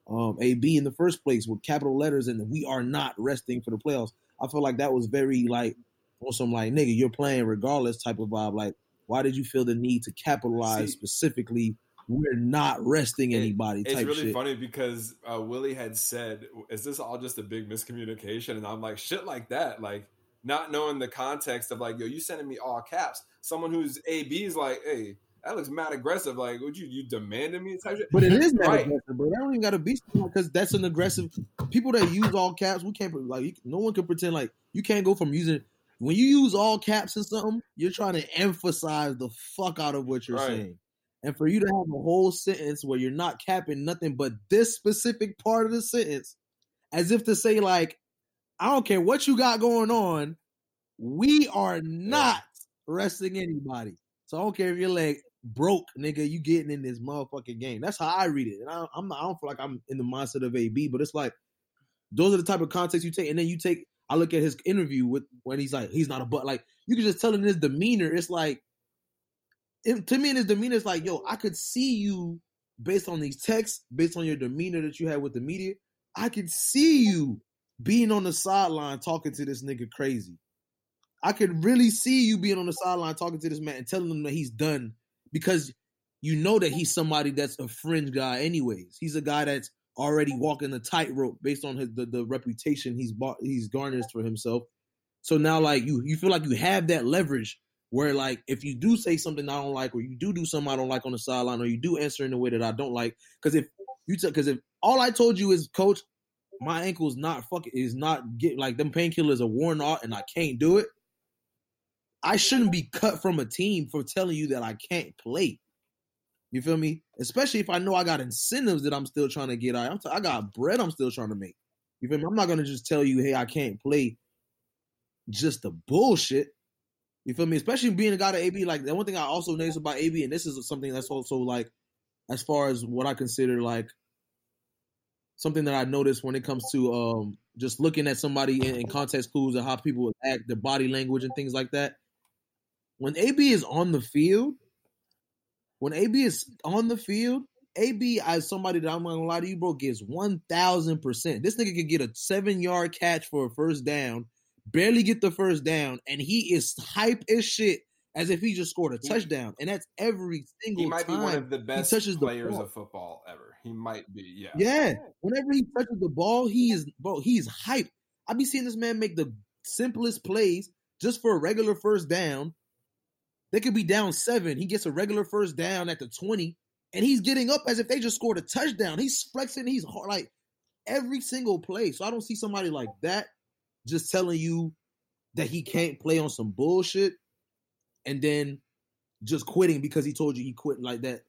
um, A B in the first place with capital letters and we are not resting for the playoffs. I feel like that was very, like, on some, like, nigga, you're playing regardless type of vibe. Like, why did you feel the need to capitalize See, specifically? We're not resting it, anybody type shit. It's really shit. funny because uh, Willie had said, is this all just a big miscommunication? And I'm like, shit like that, like, not knowing the context of, like, yo, you sending me all caps. Someone who's A B is like, hey, that looks mad aggressive. Like, would you you demanding me type shit? But it is mad right. aggressive, but I don't even got to be because that's an aggressive. People that use all caps, we can't like no one can pretend like you can't go from using When you use all caps in something, you're trying to emphasize the fuck out of what you're right. saying. And for you to have a whole sentence where you're not capping nothing but this specific part of the sentence, as if to say, like, I don't care what you got going on, we are not resting anybody. So I don't care if your leg broke, nigga, you getting in this motherfucking game. That's how I read it. And I, I'm not, I don't feel like I'm in the mindset of A B, but it's like, those are the type of context you take. And then you take, I look at his interview with when he's like, he's not a butt. Like, you can just tell in his demeanor, it's like, It, to me, in his demeanor, it's like, yo, I could see you based on these texts, based on your demeanor that you had with the media. I could see you being on the sideline talking to this nigga crazy. I could really see you being on the sideline talking to this man and telling him that he's done, because you know that he's somebody that's a fringe guy anyways. He's a guy that's already walking the tightrope based on his, the, the reputation he's bought, he's garnered for himself. So now, like, you, you feel like you have that leverage. Where, like, if you do say something I don't like, or you do do something I don't like on the sideline, or you do answer in a way that I don't like, because if you because t- if all I told you is, coach, my ankle's not fucking is not get like them painkillers are worn off and I can't do it, I shouldn't be cut from a team for telling you that I can't play. You feel me? Especially if I know I got incentives that I'm still trying to get out. I'm t- I got bread I'm still trying to make. You feel me? I'm not gonna just tell you, hey, I can't play. Just the bullshit. You feel me? Especially being a guy to A B, like, the one thing I also noticed about A B, and this is something that's also, like, as far as what I consider, like, something that I noticed when it comes to um, just looking at somebody in, in context clues and how people act, their body language and things like that. When A B is on the field, when A B is on the field, A B, as somebody that I'm not gonna lie to you, bro, gets one thousand percent. This nigga could get a seven-yard catch for a first down, barely get the first down, and he is hype as shit as if he just scored a he, touchdown. And that's every single time. He might time be one of the best players of football ever. He might be, yeah. Yeah. Whenever he touches the ball, he is, bro, he's hype. I be seeing this man make the simplest plays just for a regular first down. They could be down seven. He gets a regular first down at the twenty, and he's getting up as if they just scored a touchdown. He's flexing. He's hard, like, every single play. So I don't see somebody like that just telling you that he can't play on some bullshit and then just quitting because he told you he quit, like that.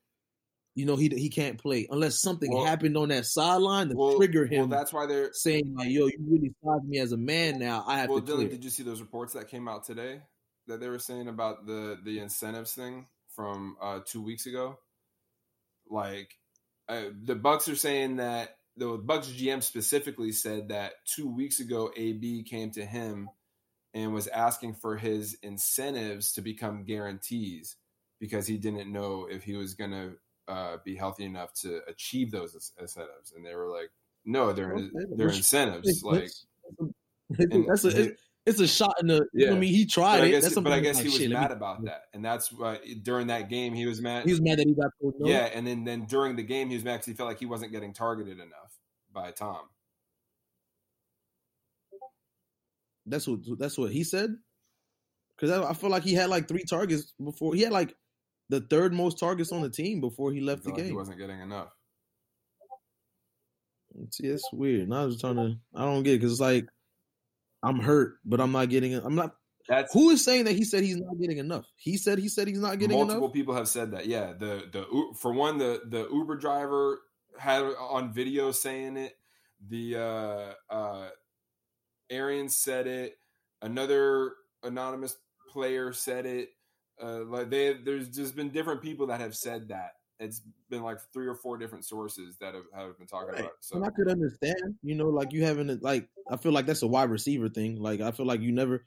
You know, he he can't play unless something well, happened on that sideline to well, trigger him. Well, that's why they're saying, like, yo, you really signed me as a man now. I have well, to clear. Dylan, did you see those reports that came out today that they were saying about the, the incentives thing from uh, two weeks ago? Like, uh, the Bucks are saying that, the Bucks G M specifically said that two weeks ago, A B came to him and was asking for his incentives to become guarantees because he didn't know if he was going to uh, be healthy enough to achieve those incentives. And they were like, no, they're, they're incentives. Like, that's a, it, it's a shot in the, yeah. I mean, he tried but it. I guess, that's but I guess like, he was shit, mad me... about that. And that's why during that game, he was mad. He was mad that he got told no. Yeah, and then, then during the game, he was mad because he felt like he wasn't getting targeted enough by Tom. That's what that's what he said? Because I, I feel like he had like three targets before. He had like the third most targets on the team before he left he the game. He wasn't getting enough. See, it's weird. Now I was trying to, I don't get it because it's like, I'm hurt, but I'm not getting. I'm not. That's, who is saying that he said he's not getting enough? He said he said he's not getting enough. Multiple people have said that. Yeah, the the for one, the the Uber driver had on video saying it. The uh, uh, Arian said it. Another anonymous player said it. Uh, like they, there's just been different people that have said that. It's been like three or four different sources that have, have been talking right. about it. So. And I could understand, you know, like you having, like, I feel like that's a wide receiver thing. Like, I feel like you never,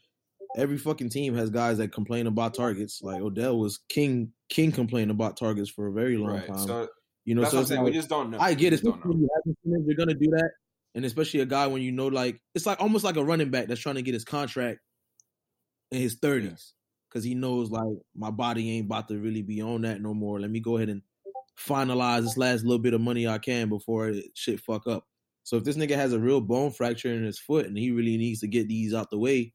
every fucking team has guys that complain about targets. Like Odell was king, king complained about targets for a very long right. time. So, you know, that's so what I'm saying. Like, we just don't know. I get it. They're going to do that. And especially a guy when you know, like, it's like almost like a running back that's trying to get his contract in his thirties. Yeah. Cause he knows, like, my body ain't about to really be on that no more. Let me go ahead and finalize this last little bit of money I can before it shit fuck up. So if this nigga has a real bone fracture in his foot and he really needs to get these out the way,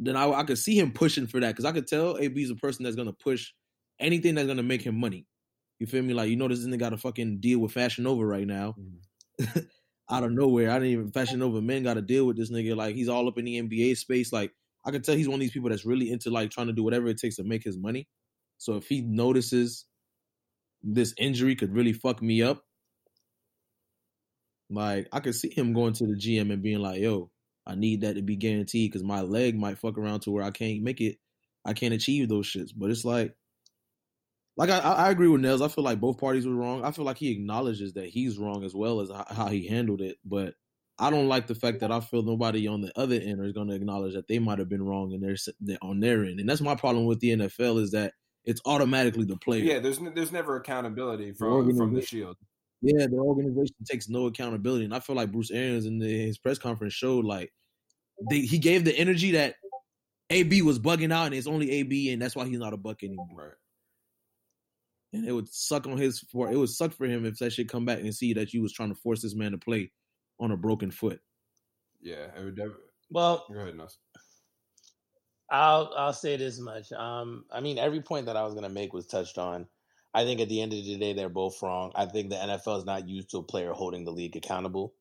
then I, I could see him pushing for that because I could tell A B's a person that's going to push anything that's going to make him money. You feel me? Like, you know this nigga got to fucking deal with Fashion Nova right now. Mm-hmm. Out of nowhere. I didn't even... Fashion Nova men got to deal with this nigga. Like, he's all up in the N B A space. Like, I can tell he's one of these people that's really into like trying to do whatever it takes to make his money. So if he notices this injury could really fuck me up, like I could see him going to the G M and being like, yo, I need that to be guaranteed because my leg might fuck around to where I can't make it. I can't achieve those shits. But it's like, like I, I agree with Nels. I feel like both parties were wrong. I feel like he acknowledges that he's wrong as well as how he handled it. But I don't like the fact that I feel nobody on the other end is going to acknowledge that they might have been wrong in their, on their end. And that's my problem with the N F L is that it's automatically the player. Yeah, there's there's never accountability from, from the Shield. Yeah, the organization takes no accountability. And I feel like Bruce Arians in the, his press conference showed, like, they, he gave the energy that A B was bugging out and it's only A B and that's why he's not a Buck anymore. And it would suck on his for it would suck for him if that shit come back and see that you was trying to force this man to play on a broken foot. Yeah, it would never. Well, go ahead, Nelson. I'll I'll say this much. Um, I mean, every point that I was gonna make was touched on. I think at the end of the day, they're both wrong. I think the N F L is not used to a player holding the league accountable.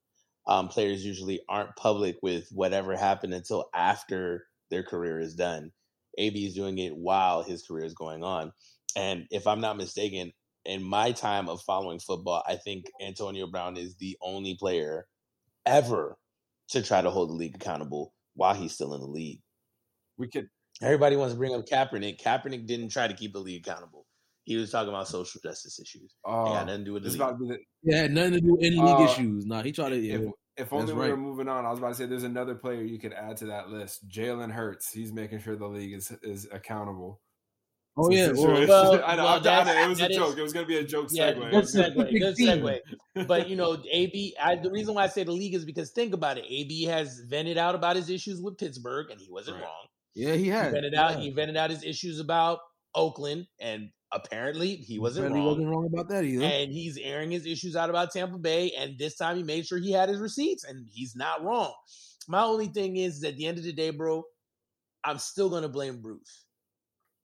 Um, players usually aren't public with whatever happened until after their career is done. A B is doing it while his career is going on. And if I'm not mistaken, in my time of following football, I think Antonio Brown is the only player ever to try to hold the league accountable while he's still in the league. We could. Everybody wants to bring up Kaepernick. Kaepernick didn't try to keep the league accountable. He was talking about social justice issues. Uh, yeah, nothing to do with the league. About, it had nothing to do with any uh, league issues. Nah, he tried to. Yeah, if if only we right. were moving on. I was about to say there's another player you could add to that list. Jalen Hurts. He's making sure the league is is accountable. Oh yeah, well, well, I know. Well, it. it was a is, joke. It was gonna be a joke yeah, segue. Good segue. Good segue. But you know, A B. I, the reason why I say the league is because think about it. A B has vented out about his issues with Pittsburgh, and he wasn't right. wrong. Yeah, he has. He vented yeah. out. He vented out his issues about Oakland, and apparently he wasn't apparently wrong. He wasn't wrong about that either. And he's airing his issues out about Tampa Bay, and this time he made sure he had his receipts, and he's not wrong. My only thing is, is at the end of the day, bro, I'm still gonna blame Bruce.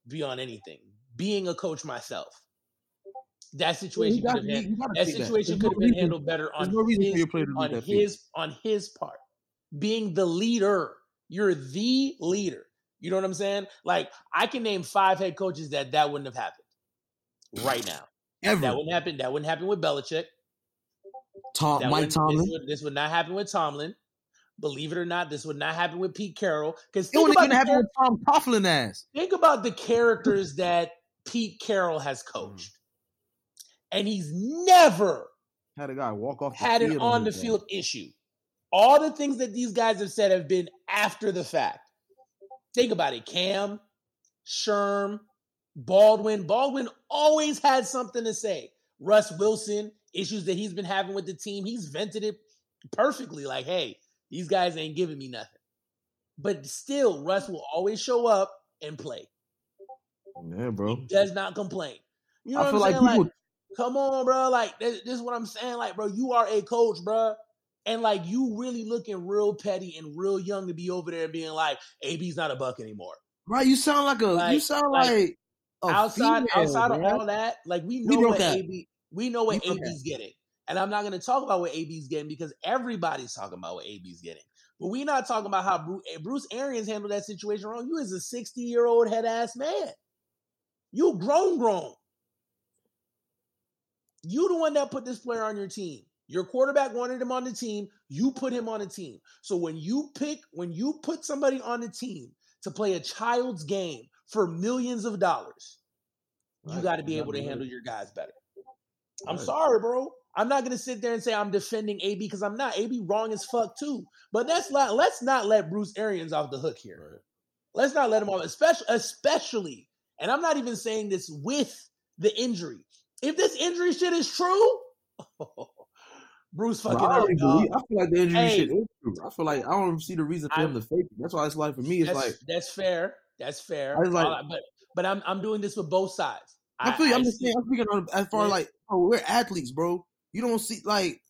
Beyond anything, being a coach myself, that situation well, could have been that situation that. could have no been reason, handled better on no his, on, his on his part. Being the leader, you're the leader. You know what I'm saying? Like I can name five head coaches that that wouldn't have happened right now. Ever. That wouldn't happen. That wouldn't happen with Belichick. Tom, that Mike Tomlin. This would, this would not happen with Tomlin. Believe it or not, this would not happen with Pete Carroll. It wouldn't even happen with Tom Coughlin's ass. Think about the characters that Pete Carroll has coached. Mm. And he's never had a guy walk off the had an on-the-field issue. All the things that these guys have said have been after the fact. Think about it. Cam, Sherm, Baldwin. Baldwin always had something to say. Russ Wilson, issues that he's been having with the team. He's vented it perfectly. Like, hey, these guys ain't giving me nothing. But still, Russ will always show up and play. Yeah, bro. He does not complain. You know I what I'm saying? Like, people... like, come on, bro. Like, this, this is what I'm saying. Like, bro, you are a coach, bro. And, like, you really looking real petty and real young to be over there being like, A B's not a Buck anymore. Right, you sound like a like, – you sound like, like outside female, outside man. Of all that, like, we know we what that. A B – we know what we A B's getting. And I'm not going to talk about what A B's getting because everybody's talking about what A B's getting. But we're not talking about how Bruce Arians handled that situation wrong. You is a sixty-year-old head-ass man. You grown, grown. You the one that put this player on your team. Your quarterback wanted him on the team. You put him on the team. So when you pick, when you put somebody on the team to play a child's game for millions of dollars, you got to be able to handle your guys better. I'm sorry, bro. I'm not going to sit there and say I'm defending A B because I'm not. A B wrong as fuck, too. But that's not, let's not let Bruce Arians off the hook here. Right. Let's not let him off, especially, especially, and I'm not even saying this with the injury. If this injury shit is true, oh, Bruce fucking well, I, dog. I feel like the injury hey. shit is true. I feel like I don't see the reason for I, him to fake it. That's why it's like, for me, it's that's, like. That's fair. That's fair. Like, uh, but but I'm, I'm doing this with both sides. I, I feel you. I'm just saying, I'm speaking on, as far yeah. like, oh, we're athletes, bro. You don't see, like,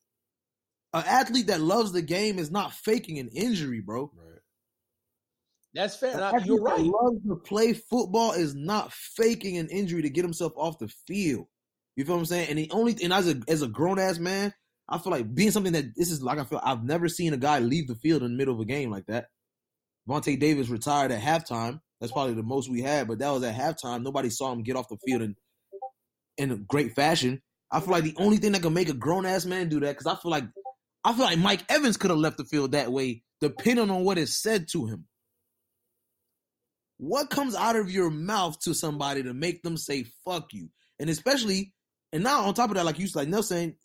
an athlete that loves the game is not faking an injury, bro. Right. That's fair. An athlete You're right. that loves to play football is not faking an injury to get himself off the field. You feel what I'm saying? And the only and as a as a grown ass man, I feel like being something that this is like I feel I've never seen a guy leave the field in the middle of a game like that. Vontae Davis retired at halftime. That's probably the most we had, but that was at halftime. Nobody saw him get off the field in, in a great fashion. I feel like the only thing that can make a grown-ass man do that, because I feel like I feel like Mike Evans could have left the field that way, depending on what is said to him. What comes out of your mouth to somebody to make them say, fuck you? And especially, and now on top of that, like you like Nell saying,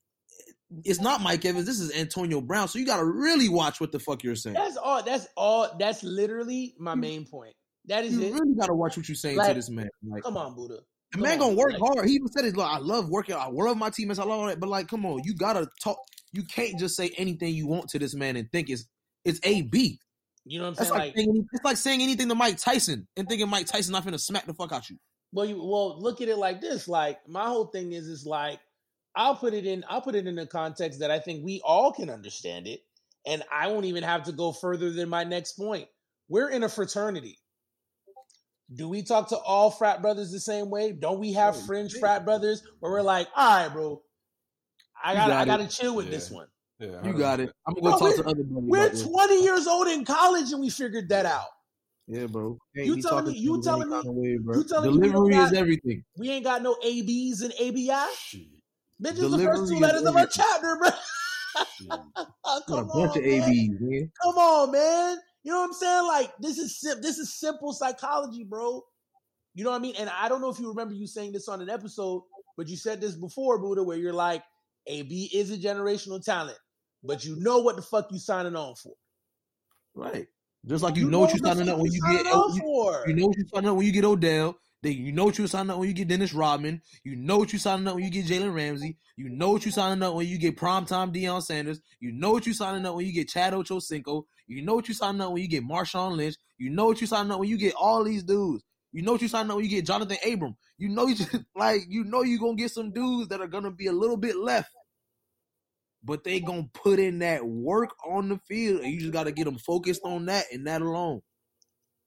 it's not Mike Evans, this is Antonio Brown, so you got to really watch what the fuck you're saying. That's all, that's all, that's literally my main point. That is you it. You really got to watch what you're saying like, to this man. Like, come on, Buddha. The man gonna work hard. He even said it. Like, I love working. I love my teammates. I love all that. But like, come on, you gotta talk. You can't just say anything you want to this man and think it's it's A B. You know what I'm That's saying? Like, like, saying? It's like saying anything to Mike Tyson and thinking Mike Tyson not finna smack the fuck out you. Well, you, well, look at it like this. Like my whole thing is, is like I'll put it in. I'll put it in a context that I think we all can understand it, and I won't even have to go further than my next point. We're in a fraternity. Do we talk to all frat brothers the same way? Don't we have oh, fringe frat brothers where we're like, all right, bro, I got, got I got to chill with yeah. this one. Yeah, you got it. I'm gonna go bro, talk to other brothers. We're twenty years old in college and we figured that out. Yeah, bro. Hey, you, telling me, you, telling me, way, bro. you telling me? You telling me? Delivery is got, everything. We ain't got no A Bs and A B I. Shit. Bitches, delivery the first two letters of our chapter, bro. Come on, bunch man. Of A Bs, man. Come on, man. You know what I'm saying? Like, this is sim- this is simple psychology, bro. You know what I mean? And I don't know if you remember you saying this on an episode, but you said this before, Buddha, where you're like, A B is a generational talent, but you know what the fuck you signing on for. Right. Just like you, you know, know what you're signing up when you get Odell. You know what you're signing up when you get Odell. Then you know what you're signing up when you get Dennis Rodman. You know what you're signing up when you get Jalen Ramsey. You know what you're signing up when you get primetime Deion Sanders. You know what you're signing up when you get Chad Ochocinco. You know what you're signing up when you get Marshawn Lynch. You know what you're signing up when you get all these dudes. You know what you're signing up when you get Jonathan Abram. You know you just, like you know you're gonna get some dudes that are gonna be a little bit left, but they gonna put in that work on the field, and you just gotta get them focused on that and that alone.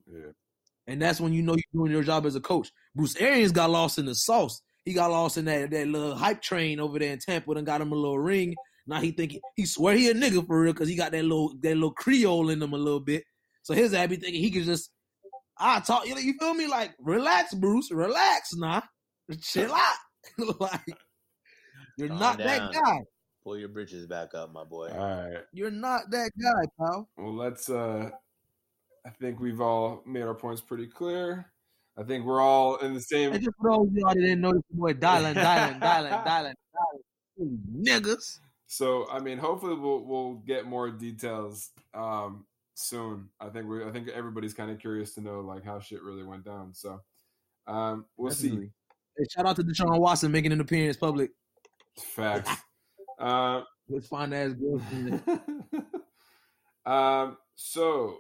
Yeah. And that's when you know you're doing your job as a coach. Bruce Arians got lost in the sauce. He got lost in that, that little hype train over there in Tampa and got him a little ring. Now he thinking he swear he a nigga for real because he got that little that little Creole in him a little bit. So his abby thinking he can just I talk you know, you feel me? Like, relax, Bruce, relax nah. Chill out. Like you're Calm not down. That guy. Pull your britches back up, my boy. All right. You're not that guy, pal. Well, let's uh I think we've all made our points pretty clear. I think we're all in the same. I just for those y'all that didn't notice, boy, dialing, dialing, dialing, dialing, dialing, niggas. So I mean, hopefully we'll we'll get more details um, soon. I think we I think everybody's kind of curious to know like how shit really went down. So um, we'll Definitely. see. Hey, shout out to Deshaun Watson making an appearance public. Facts. uh, Let's find that as good. um. So.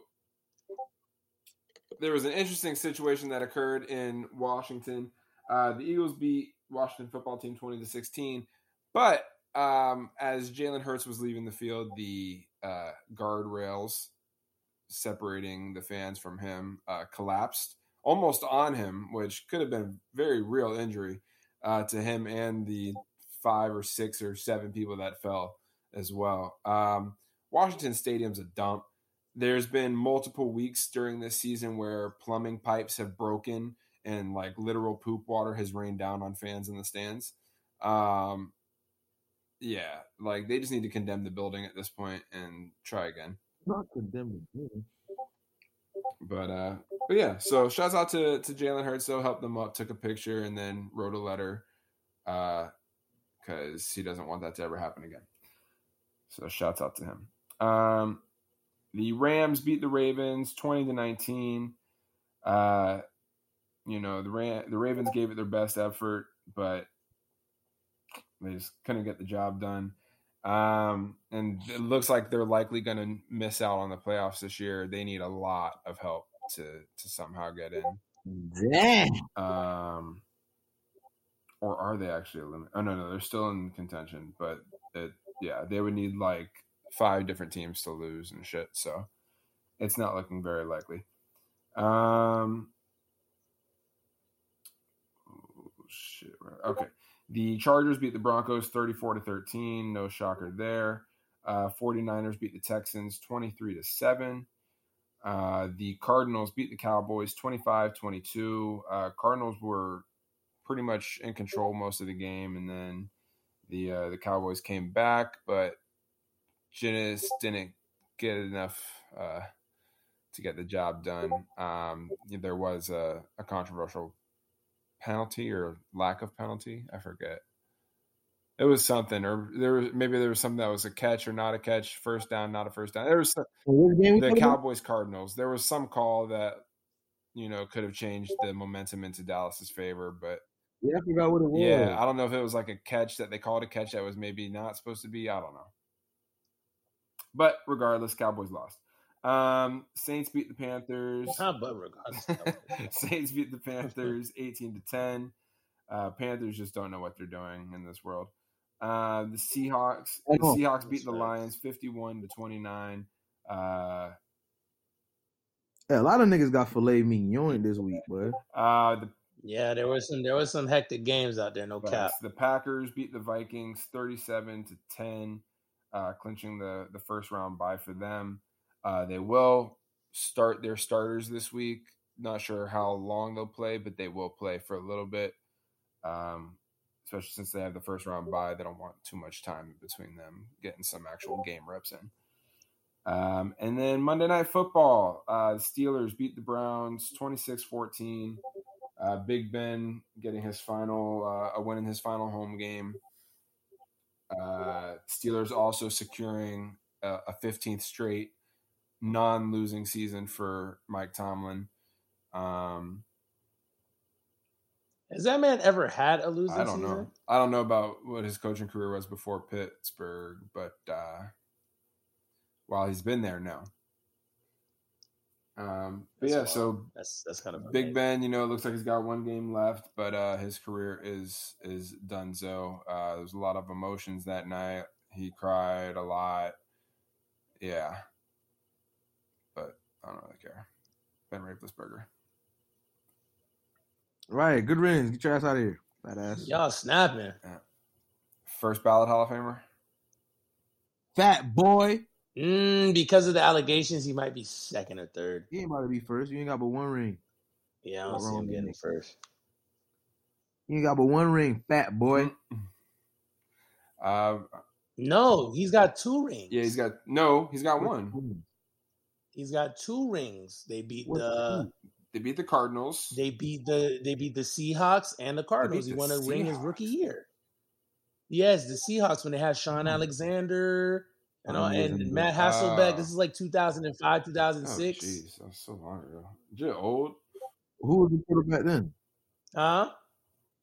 There was an interesting situation that occurred in Washington. Uh, the Eagles beat Washington football team twenty to sixteen. But um, as Jalen Hurts was leaving the field, the uh, guardrails separating the fans from him uh, collapsed almost on him, which could have been very real injury uh, to him and the five or six or seven people that fell as well. Um, Washington Stadium's a dump. There's been multiple weeks during this season where plumbing pipes have broken and like literal poop water has rained down on fans in the stands. Um, yeah, like they just need to condemn the building at this point and try again. Not condemn the building. But, uh, but yeah, so shouts out to, to Jalen Hurts. Though, helped them up, took a picture, and then wrote a letter because uh, he doesn't want that to ever happen again. So shouts out to him. Um, The Rams beat the Ravens twenty to nineteen. Uh, you know, the Ram- the Ravens gave it their best effort, but they just couldn't get the job done. Um, and it looks like they're likely going to miss out on the playoffs this year. They need a lot of help to to somehow get in. Damn. Um, or are they actually eliminated? Oh no, no, they're still in contention, but it, yeah, they would need like. Five different teams to lose and shit, so it's not looking very likely. Um, oh shit. Okay, the Chargers beat the Broncos thirty-four to thirteen. No shocker there. Uh, 49ers beat the Texans twenty-three to seven. Uh, the Cardinals beat the Cowboys twenty-five twenty-two. Uh, Cardinals were pretty much in control most of the game, and then the uh, the Cowboys came back, but Janice didn't get enough uh, to get the job done. Um, there was a, a controversial penalty or lack of penalty. I forget. It was something, or there was maybe there was something that was a catch or not a catch, first down, not a first down. There was some, the Cowboys Cardinals. There was some call that, you know, could have changed the momentum into Dallas's favor, but yeah, I forgot what it was. Yeah, I don't know if it was like a catch that they called a catch that was maybe not supposed to be. I don't know. But regardless, Cowboys lost. Um, Saints beat the Panthers. Not but regardless, Saints beat the Panthers eighteen to ten. Uh, Panthers just don't know what they're doing in this world. Uh, the Seahawks, the Seahawks beat the Lions fifty-one to twenty-nine. Uh, yeah, a lot of niggas got filet mignon this week, bud. Uh, the, yeah, there was some there was some hectic games out there, no cap. The Packers beat the Vikings thirty-seven to ten, uh, clinching the, the first round bye for them. Uh, they will start their starters this week. Not sure how long they'll play, but they will play for a little bit. Um, Especially since they have the first round bye, they don't want too much time between them getting some actual game reps in. Um, and then Monday Night Football, uh, the Steelers beat the Browns twenty-six fourteen. Uh, Big Ben getting his final, uh, a win in his final home game. Uh, Steelers also securing a, a fifteenth straight non-losing season for Mike Tomlin. Um, Has that man ever had a losing season? I don't season? know. I don't know about what his coaching career was before Pittsburgh, but uh, while he's been there, no. Um, but that's yeah, wild. so that's that's kind of Big amazing. Ben. You know, it looks like he's got one game left, but uh, his career is is donezo. Uh, There's a lot of emotions that night. He cried a lot. Yeah, but I don't really care. Ben Roethlisberger. Right, good riddance. Get your ass out of here, badass. Y'all snapping. Yeah. First ballot Hall of Famer. Fat boy. Mm, because of the allegations, he might be second or third. He ain't about to be first. You ain't got but one ring. Yeah, I don't see him getting first. You ain't got but one ring, fat boy. Uh, no, he's got two rings. Yeah, he's got no. He's got one. He's got two rings. They beat What's the. Two? They beat the Cardinals. They beat the they beat the Seahawks and the Cardinals. The he won a Seahawks. ring his rookie year. Yes, the Seahawks when they had Sean Alexander and, all, and Matt Hasselbeck. Uh, this is like two thousand five, two thousand six. Oh, jeez. That was so long ago. You're old. Who was the quarterback then? Huh?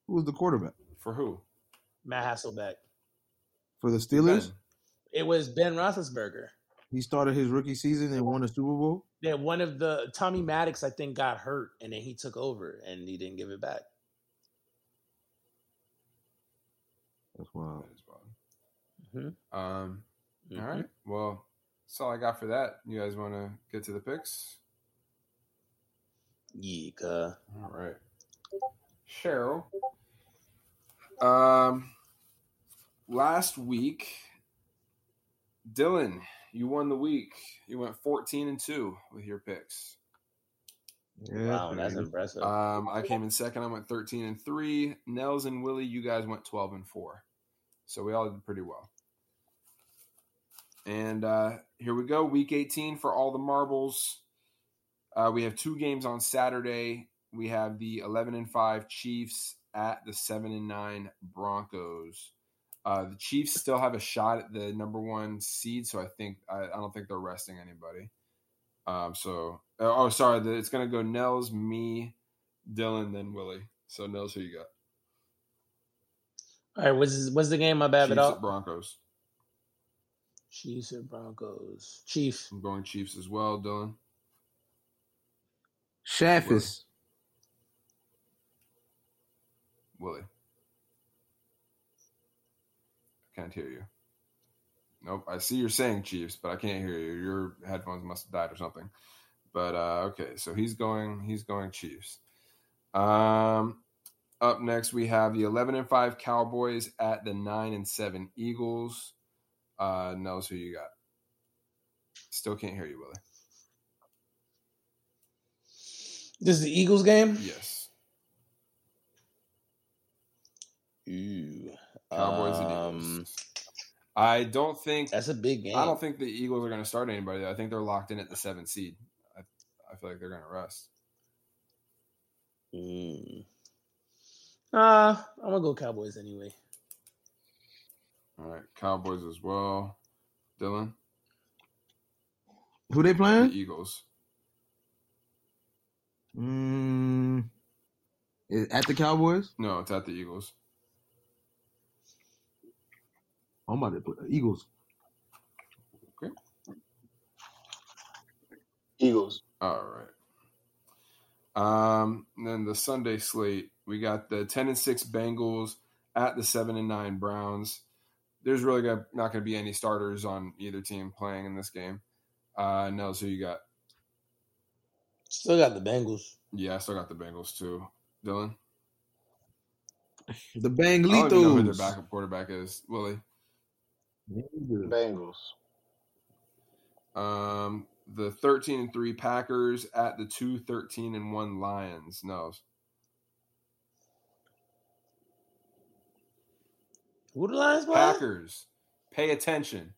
Who was the quarterback? For who? Matt Hasselbeck. For the Steelers? Ben. It was Ben Roethlisberger. He started his rookie season and won the Super Bowl? Yeah, one of the – Tommy Maddox, I think, got hurt, and then he took over, and he didn't give it back. That's wild. That is wild. Mm-hmm. Um, mm-hmm. All right. Well, that's all I got for that. You guys want to get to the picks? Yeeka. All right. Cheryl. Um, last week, Dylan – you won the week. You went fourteen and two with your picks. Yeah, wow, that's impressive. Um, I came in second. I went thirteen and three. Nels and Willie, you guys went twelve and four. So we all did pretty well. And uh, here we go, week eighteen for all the marbles. Uh, we have two games on Saturday. We have the eleven and five Chiefs at the seven and nine Broncos. Uh, the Chiefs still have a shot at the number one seed, so I think I, I don't think they're resting anybody. Um, so oh, sorry, the, it's gonna go Nels, me, Dylan, then Willie. So Nels, who you got? All right, what's what's the game? My bad, Chiefs at Broncos. Chiefs at Broncos. Chiefs. I'm going Chiefs as well, Dylan. Shafis. Willie. Willie. Can't hear you. Nope. I see you're saying Chiefs, but I can't hear you. Your headphones must have died or something. But uh, okay, so he's going. He's going Chiefs. Um, up next we have the eleven and five Cowboys at the nine and seven Eagles. Uh, Nels, who you got? Still can't hear you, Willie. This is the Eagles game? Yes. Ooh. Cowboys um, and Eagles. I don't think... That's a big game. I don't think the Eagles are going to start anybody. I think they're locked in at the seventh seed. I, I feel like they're going to rest. Mm. Uh, I'm going to go Cowboys anyway. All right. Cowboys as well. Dylan? Who they playing? The Eagles. Mm, is it at the Cowboys? No, it's at the Eagles. I'm about to play Eagles. Okay. Eagles. All right. Um, then the Sunday slate, we got the ten and six Bengals at the seven and nine Browns. There's really gonna, not going to be any starters on either team playing in this game. Uh, no, so you got. Still got the Bengals. Yeah, I still got the Bengals too. Dylan? The Banglitos. I don't even know who their backup quarterback is. Willie? Bengals. Um, the thirteen and three Packers at the two thirteen and one Lions. No. Who the Lions play? Packers. Pay attention.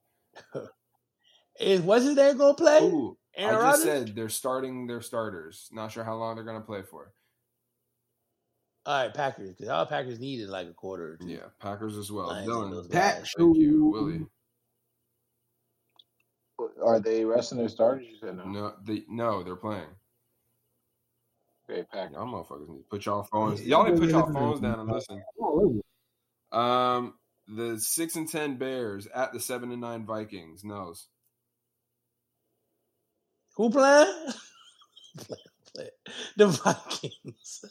Is what's his name going to play? Ooh. Aaron I just Rodgers? Said they're starting their starters. Not sure how long they're going to play for. All right, Packers. Because all Packers need is like a quarter or two. Yeah, Packers as well. Dylan, Packers. Thank you, Willie. Are they resting their starters? You said no. No, they, no they're playing. Okay, Packers. Y'all motherfuckers need to put y'all phones. Y'all need to put y'all phones down and listen. Um, the six and ten Bears at the seven and nine Vikings. No's. Who playing? play, play. The Vikings.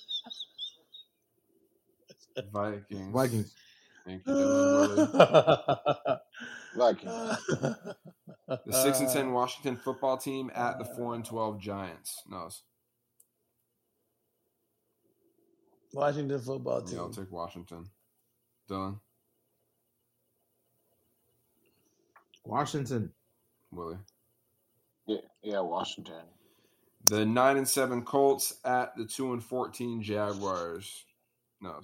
Vikings. Vikings. Thank you, Dylan. Vikings. The six and ten Washington football team at the four and twelve Giants. Nose. Washington football team. Yeah, I'll take Washington. Dylan. Washington. Willie. Yeah, yeah, Washington. The nine and seven Colts at the two and fourteen Jaguars. No,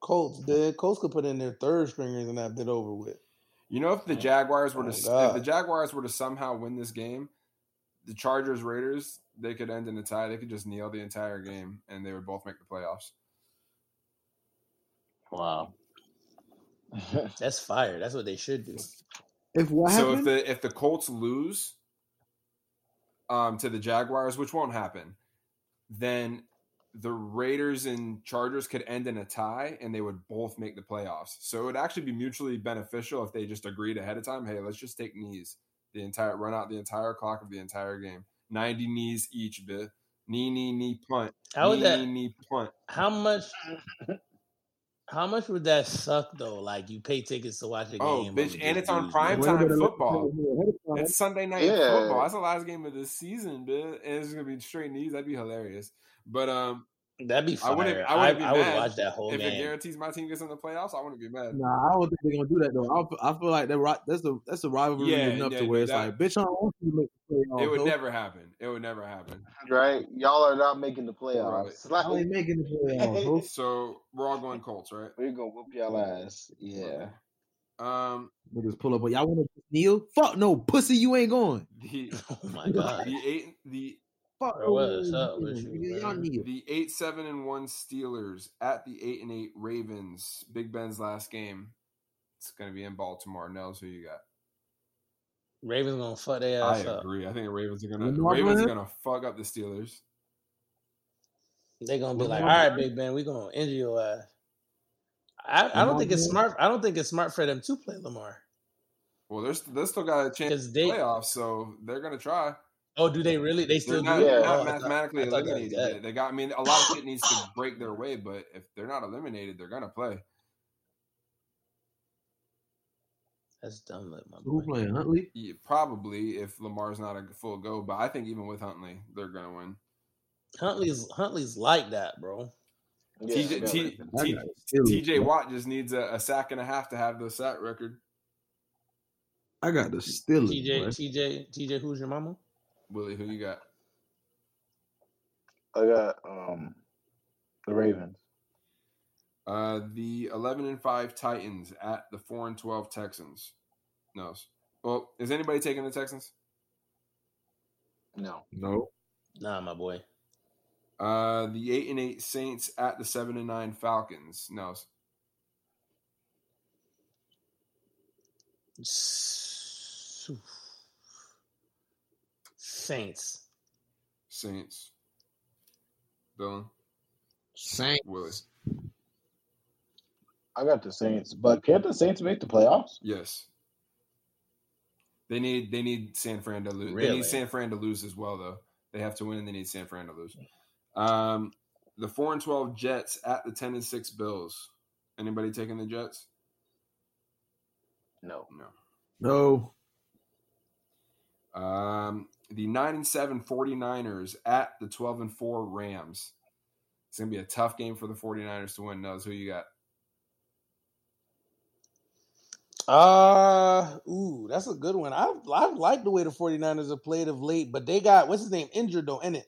Colts. The Colts could put in their third stringers and have it over with. You know, if the Jaguars were to oh if the Jaguars were to somehow win this game, the Chargers Raiders they could end in a tie. They could just kneel the entire game, and they would both make the playoffs. Wow, that's fire. That's what they should do. If what so happened? if the if the Colts lose. Um, to the Jaguars, which won't happen, then the Raiders and Chargers could end in a tie, and they would both make the playoffs. So it would actually be mutually beneficial if they just agreed ahead of time, hey, let's just take knees, the entire run out the entire clock of the entire game. ninety knees each, bit. Knee, knee, knee, punt. How knee, that, knee, knee, punt. How much How much would that suck, though? Like, you pay tickets to watch a oh, game. Oh, bitch, and it's on primetime football. It's Sunday night yeah. football. That's the last game of this season, bitch. And it's going to be straight knees. That'd be hilarious. But um, that'd be fire. I wouldn't, I wouldn't I, be I mad would watch that whole if game. If it guarantees my team gets in the playoffs, I wouldn't be mad. Nah, I don't think they're going to do that, though. I, I feel like that, that's a, that's a rivalry yeah, enough yeah, to where it's that, like, bitch, I don't want you to make the playoffs. It would though. never happen. It would never happen. Right? Y'all are not making the playoffs. Right. I ain't making the playoffs. So we're all going Colts, right? We're going to whoop y'all ass. Yeah. Right. Um, niggas pull up. Y'all want to kneel? Fuck no, pussy, you ain't going. The, oh, my God. The eight, the... Fuck bro, what is up with you, man? The eight seven and one Steelers at the eight and eight Ravens. Big Ben's last game. It's gonna be in Baltimore. Nels, who you got? Ravens gonna fuck their ass up. I agree. Up. I think the Ravens are gonna. The Ravens are gonna fuck up the Steelers. They're gonna be like, all right, Big Ben, we are gonna injure your ass. I, I don't think it's smart. I don't think it's smart for them to play Lamar. Well, there's they still got a chance in the playoffs, so they're gonna try. Oh, do they really? They still not, do it? Not oh, mathematically thought, eliminated. They got. I mean, a lot of shit needs to break their way, but if they're not eliminated, they're gonna play. That's dumb, my boy. Who playing Huntley? Yeah, probably if Lamar's not a full go, but I think even with Huntley, they're gonna win. Huntley's Huntley's like that, bro. Yeah, T J Watt just needs a, a sack and a half to have the sack record. I got the Steelers. T J, T J, T J, who's your mama? Willie, who you got? I got um the Ravens. Uh, the eleven and five Titans at the four and twelve Texans. No. Well, is anybody taking the Texans? No. No. Nah, my boy. Uh, the eight and eight Saints at the seven and nine Falcons. No. Saints. Saints. Dylan. Saints. Willis. I got the Saints, but can't the Saints make the playoffs? Yes. They need they need San Fran to lose. Really? They need San Fran to lose as well, though. They have to win, and they need San Fran to lose. Um, the four and twelve Jets at the ten and six Bills. Anybody taking the Jets? No, no, no. Um, the nine and seven 49ers at the twelve and four Rams. It's gonna be a tough game for the 49ers to win. Knows who you got? Uh, ooh, that's a good one. I've, I've liked the way the 49ers have played of late, but they got, what's his name, injured though, in it.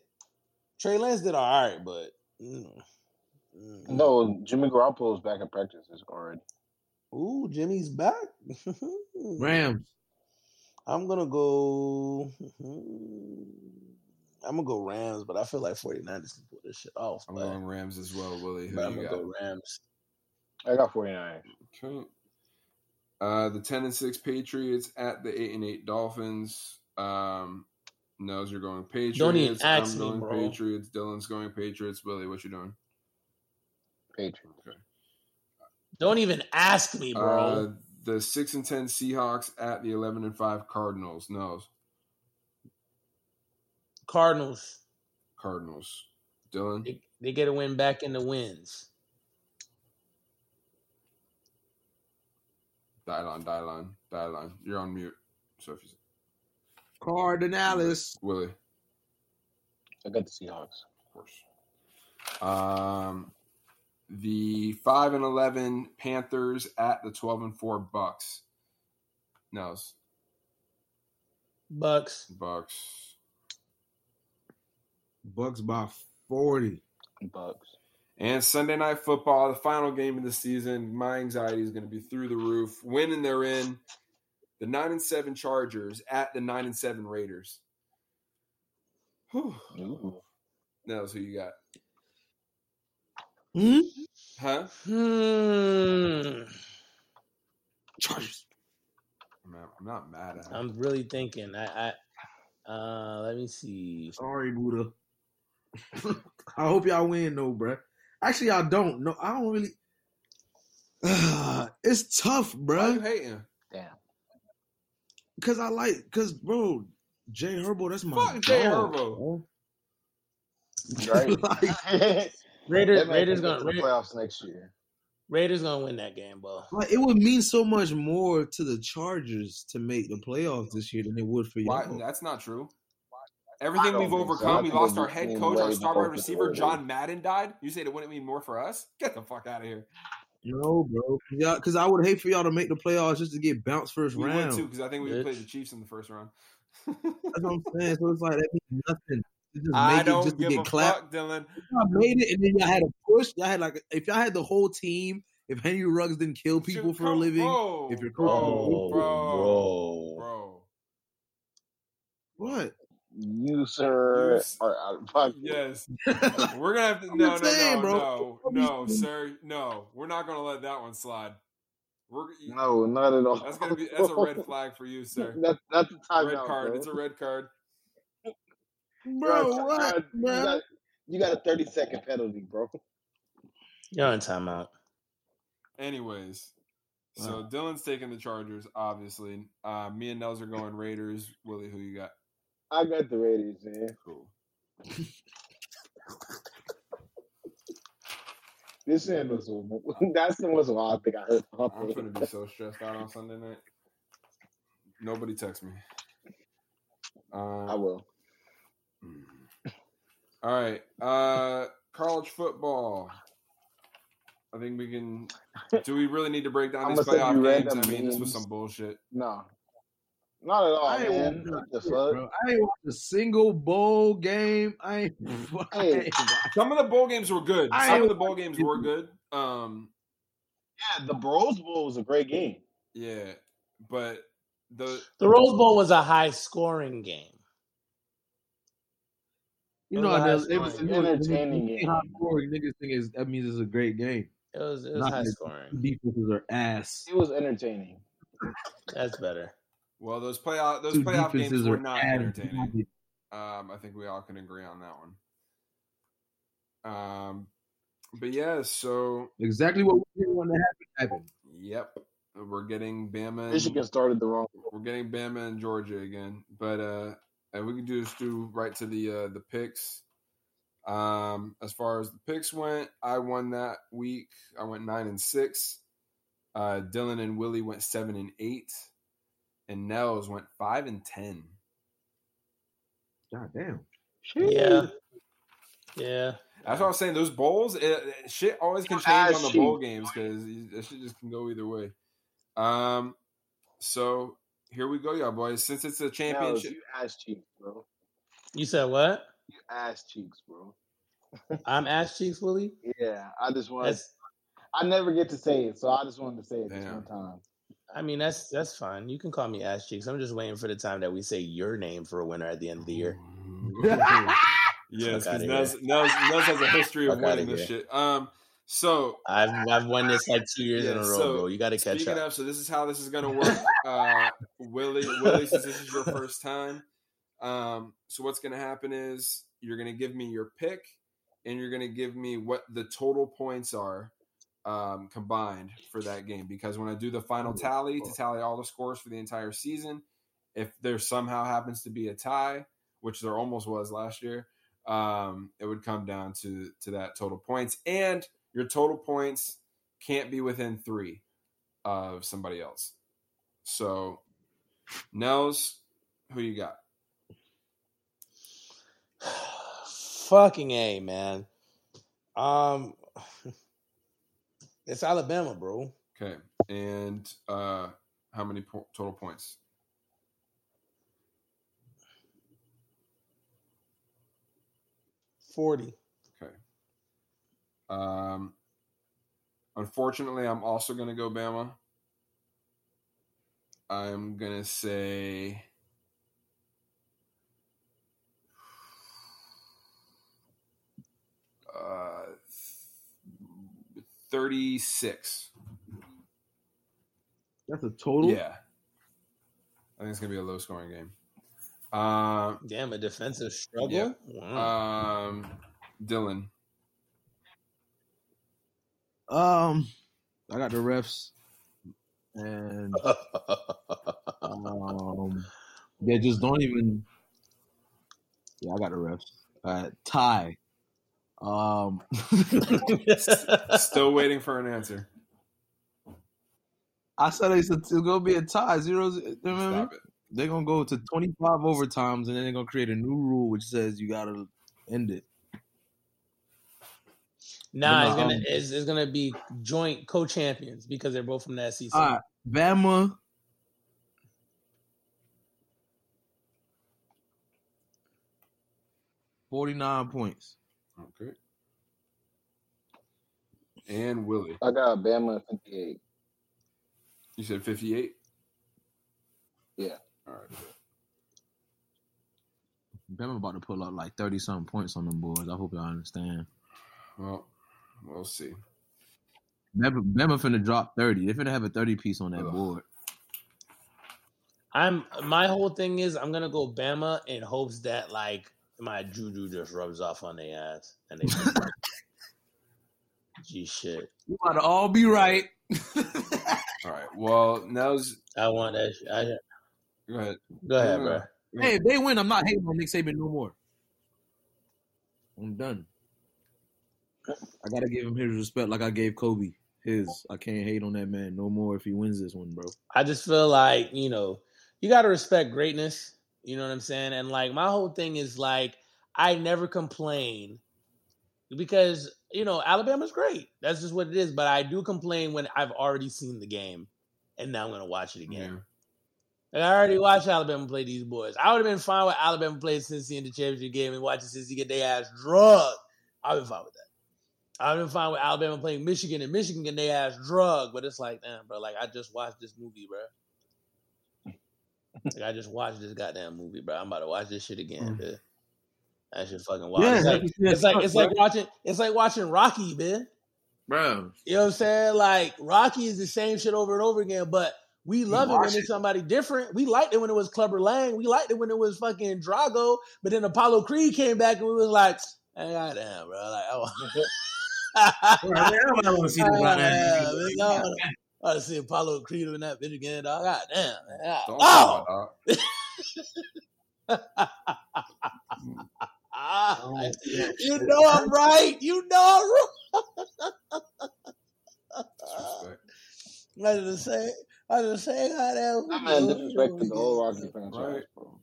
Trey Lance did all right, but... Mm, mm. No, Jimmy Garoppolo's back in practice already. Ooh, Jimmy's back? Rams. I'm going to go... I'm going to go Rams, but I feel like 49ers can pull this shit off. I'm going Rams as well, Willie. Who but I'm going to go Rams. I got 49ers. Okay. Uh, the ten and six Patriots at the eight and eight Dolphins. Um, Nels, you're going Patriots. Don't even ask I'm going me, bro. Patriots. Dylan's going Patriots. Willie, what you doing? Patriots. Okay. Don't even ask me, bro. Uh, the six and ten Seahawks at the eleven and five Cardinals. Nels. Cardinals. Cardinals. Dylan. They, they get a win back in the wins. Dylan, Dylan, Dylan. You're on mute. So if you Cardinalis. Willie. I got the Seahawks. Of course. Um, the five and eleven Panthers at the twelve and four Bucks. No. Bucks. Bucks. Bucks by forty. Bucks. And Sunday Night Football, the final game of the season, my anxiety is going to be through the roof. Winning, they're in. The nine and seven Chargers at the nine and seven Raiders. Whew. That's who you got. Hmm? Huh? Hmm. Chargers. I'm not, I'm not mad at it. I'm really thinking. I. I uh, let me see. Sorry, Buddha. I hope y'all win, though, bruh. Actually, I don't know. I don't really. Uh, it's tough, bro. Why you hating? Damn. Because I like, because, bro, Jay Herbo, that's my fuck Jay Herbo. Right. like, Raiders, Raiders going to win the playoffs next year. Raiders going to win that game, bro. Like, it would mean so much more to the Chargers to make the playoffs this year than it would for you. Why? That's not true. Everything we've overcome, so. we lost our head coach, our star wide receiver, John Madden died. You said it wouldn't mean more for us? Get the fuck out of here. No, bro. Yeah, because I would hate for y'all to make the playoffs just to get bounced first we round. We would, too, because I think we would play the Chiefs in the first round. That's what I'm saying. So it's like, that means nothing. Just make I don't it just give to get a clapped. fuck, Dylan. If y'all made it and then y'all had a push, y'all had like, if y'all had the whole team, if Henry Ruggs didn't kill people Should for come, a living, bro, if you're coaching, bro, bro, bro, bro. What? You, sir, yes. are out of pocket. Yes. We're going to have to. No, no, no, no, no, no, sir. No, we're not going to let that one slide. We're, no, not at all. That's going to be that's a red flag for you, sir. That, that's a timeout. Red out, card. Bro. It's a red card. Bro, what? Bro? You got a thirty second penalty, bro. You're on timeout. Anyways. Wow. So Dylan's taking the Chargers, obviously. Uh, me and Nels are going Raiders. Willie, who you got? I got the Raiders, man. Cool. This man was that's the most wild thing I heard. I'm gonna be so stressed out on Sunday night. Nobody text me. Um, I will. All right, uh, college football. I think we can. Do we really need to break down these playoff games? I mean, memes. This was some bullshit. No. Not at all, I man. What the fuck? Bro. I ain't watched a single bowl game. I ain't, I ain't some of the bowl games were good. Some of the bowl games were good. Um, yeah, the Rose Bowl was a great game. Yeah, but the the Rose Bowl was a high scoring game. You know, it was, it was an entertaining game. High scoring, niggas think is that means it's a great game. It was it was high scoring. Defenses are ass. It was entertaining. That's better. Well, those playoff those Two playoff games were not entertaining. Um, I think we all can agree on that one. Um, but yeah, so exactly what we didn't want to happen happened. Yep, we're getting Bama. And, Michigan started the wrong. We're getting Bama and Georgia again, but uh, and we can do just do right to the uh, the picks. Um, as far as the picks went, I won that week. I went nine and six. Uh, Dylan and Willie went seven and eight. And Nels went five and ten. God damn. Shit. Yeah. Yeah. That's what I was saying. Those bowls, it, it, shit always can change on the bowl games because that shit just can go either way. Um. So here we go, y'all boys. Since it's a championship, Nels, you ass cheeks, bro. You said what? You ass cheeks, bro. I'm ass cheeks, Willie. Yeah, I just want. That's... I never get to say it, so I just wanted to say it damn. This one time. I mean, that's that's fine. You can call me ass cheeks. I'm just waiting for the time that we say your name for a winner at the end of the year. Yes, because Nels, Nels, Nels has a history of winning this shit. Um, so I've I've won this like two years yeah, in a row, so bro. You got to catch up. up. So this is how this is gonna work, uh, Willie. Willie, since this is your first time, um, so what's gonna happen is you're gonna give me your pick, and you're gonna give me what the total points are. Um, combined for that game, because when I do the final tally to tally all the scores for the entire season, if there somehow happens to be a tie, which there almost was last year, um, it would come down to to that total points, and your total points can't be within three of somebody else. So, Nels, who you got? Fucking A, man. Um. It's Alabama, bro. Okay. And uh, how many po- total points? forty. Okay. Um, unfortunately, I'm also going to go Bama. I'm going to say uh thirty-six. That's a total? Yeah. I think it's going to be a low-scoring game. Uh, Damn, a defensive struggle? Yeah. Wow. Um, Dylan. Um, I got the refs. And um, they just don't even – yeah, I got the refs. Uh, tie. Um, still waiting for an answer. I said it's, it's gonna be a tie. Zero. Stop it. They're gonna go to twenty-five overtimes, and then they're gonna create a new rule which says you gotta end it. Nah, it's gonna it's, it's gonna be joint co-champions because they're both from the S E C. All right, Bama. forty-nine points. Okay. And Willie. I got Bama fifty-eight. You said fifty-eight? Yeah. All right. Bama about to pull up like thirty-something points on them boys. I hope y'all understand. Well, we'll see. Bama, Bama finna drop thirty. They finna have a thirty-piece on that Ugh. board. I'm. My whole thing is I'm going to go Bama in hopes that, like, my juju just rubs off on their ass, and they gee shit. You want to all be right. All right. Well, now's I want that. Shit. I... Go ahead. Go ahead, no, bro. No. Hey, if they win, I'm not hating on Nick Saban no more. I'm done. I gotta give him his respect, like I gave Kobe his. I can't hate on that man no more if he wins this one, bro. I just feel like you know you gotta respect greatness. You know what I'm saying? And, like, my whole thing is, like, I never complain because, you know, Alabama's great. That's just what it is. But I do complain when I've already seen the game and now I'm going to watch it again. And I already watched Alabama play these boys. I would have been fine with Alabama playing Cincy in the championship game and watching Cincy get their ass drugged. I would have been fine with that. I would have been fine with Alabama playing Michigan and Michigan getting their ass drugged. But it's like, damn, bro, like I just watched this movie, bro. Like I just watched this goddamn movie, bro. I'm about to watch this shit again, mm. man. That shit fucking wild. Yeah, it's like yeah, it's, like, tough, it's like watching it's like watching Rocky, man. Bro. You know what I'm saying? Like Rocky is the same shit over and over again, but we love it when it's somebody different. We liked it when it was Clubber Lang. We liked it when it was fucking Drago. But then Apollo Creed came back and we was like, hey, goddamn, bro. Like, I want to see that. I want to see Apollo Creed in that bitch again, dog. Goddamn. God. Oh! Dog. You know I'm right. You know I'm right. I was just saying, I was just saying how that was. I'm disrespecting the whole Rocky franchise, bro.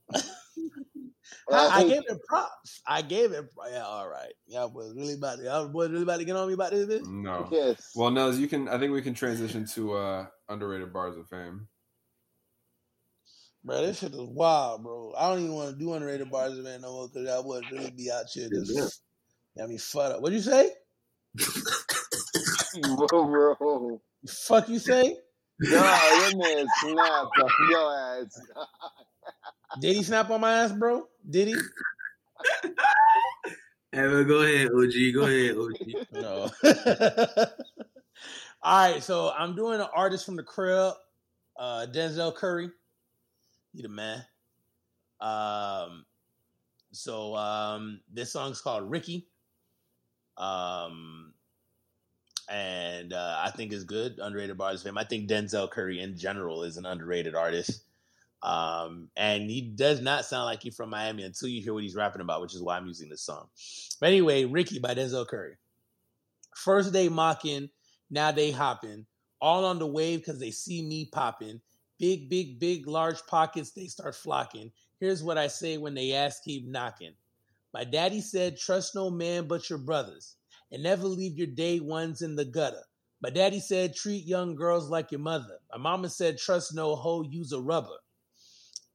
I, I gave it props. I gave it. Yeah, all right. Y'all was really about to. Y'all boys really about to get on me about this bitch? No. Yes. Well, no. You can. I think we can transition to uh, underrated bars of fame. Bro, this shit is wild, bro. I don't even want to do underrated bars of fame no more because y'all boys really be out here just. I mean, fuck up. What'd you say? Whoa, bro. Fuck you say? Yo, that man snapped on your ass. Did he snap on my ass, bro? Did he? Ever, go ahead, O G. Go ahead, O G. No. All right, so I'm doing an artist from the crib, uh, Denzel Curry. He the man. Um, so um, this song's called Ricky. Um. And uh, I think is good. Underrated bars of fame. I think Denzel Curry in general is an underrated artist. Um, and he does not sound like he's from Miami until you hear what he's rapping about, which is why I'm using this song. But anyway, Ricky by Denzel Curry. First they mocking, now they hopping. All on the wave because they see me popping. Big, big, big, large pockets, they start flocking. Here's what I say when they ask, keep knocking. My daddy said, trust no man but your brothers. And never leave your day ones in the gutter. My daddy said, treat young girls like your mother. My mama said, trust no hoe, use a rubber.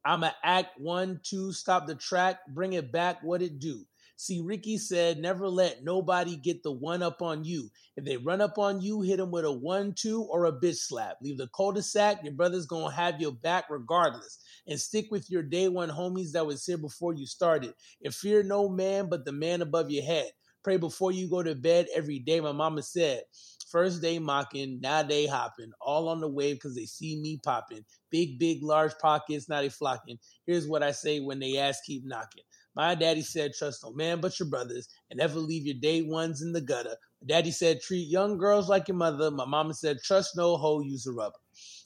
I'ma act one, two, stop the track, bring it back, what it do? See, Ricky said, never let nobody get the one up on you. If they run up on you, hit them with a one, two, or a bitch slap. Leave the cul-de-sac, your brother's gonna have your back regardless. And stick with your day one homies that was here before you started. And fear no man but the man above your head. Pray before you go to bed every day, my mama said. First they mocking, now they hopping. All on the wave because they see me popping. Big, big, large pockets, now they flocking. Here's what I say when they ask, keep knocking. My daddy said, trust no man but your brothers. And never leave your day ones in the gutter. My daddy said, treat young girls like your mother. My mama said, trust no hoe, use a rubber.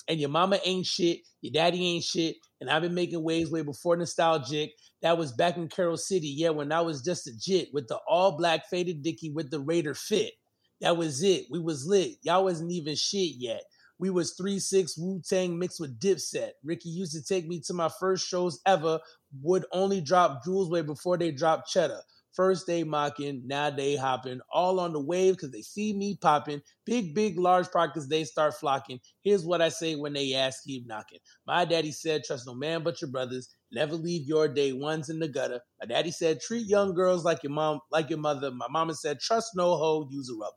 And your mama ain't shit, your daddy ain't shit. And I've been making waves way before nostalgic. That was back in Carroll City, yeah, when I was just a jit with the all-black faded dickie with the Raider fit. That was it. We was lit. Y'all wasn't even shit yet. We was three six Wu-Tang mixed with Dipset. Ricky used to take me to my first shows ever, would only drop Jules way before they dropped Cheddar. First they mocking, now they hopping. All on the wave because they see me popping. Big, big, large pockets, they start flocking. Here's what I say when they ask, keep knocking. My daddy said, trust no man but your brothers. Never leave your day ones in the gutter. My daddy said, treat young girls like your mom, like your mother. My mama said, trust no hoe, use a rubber.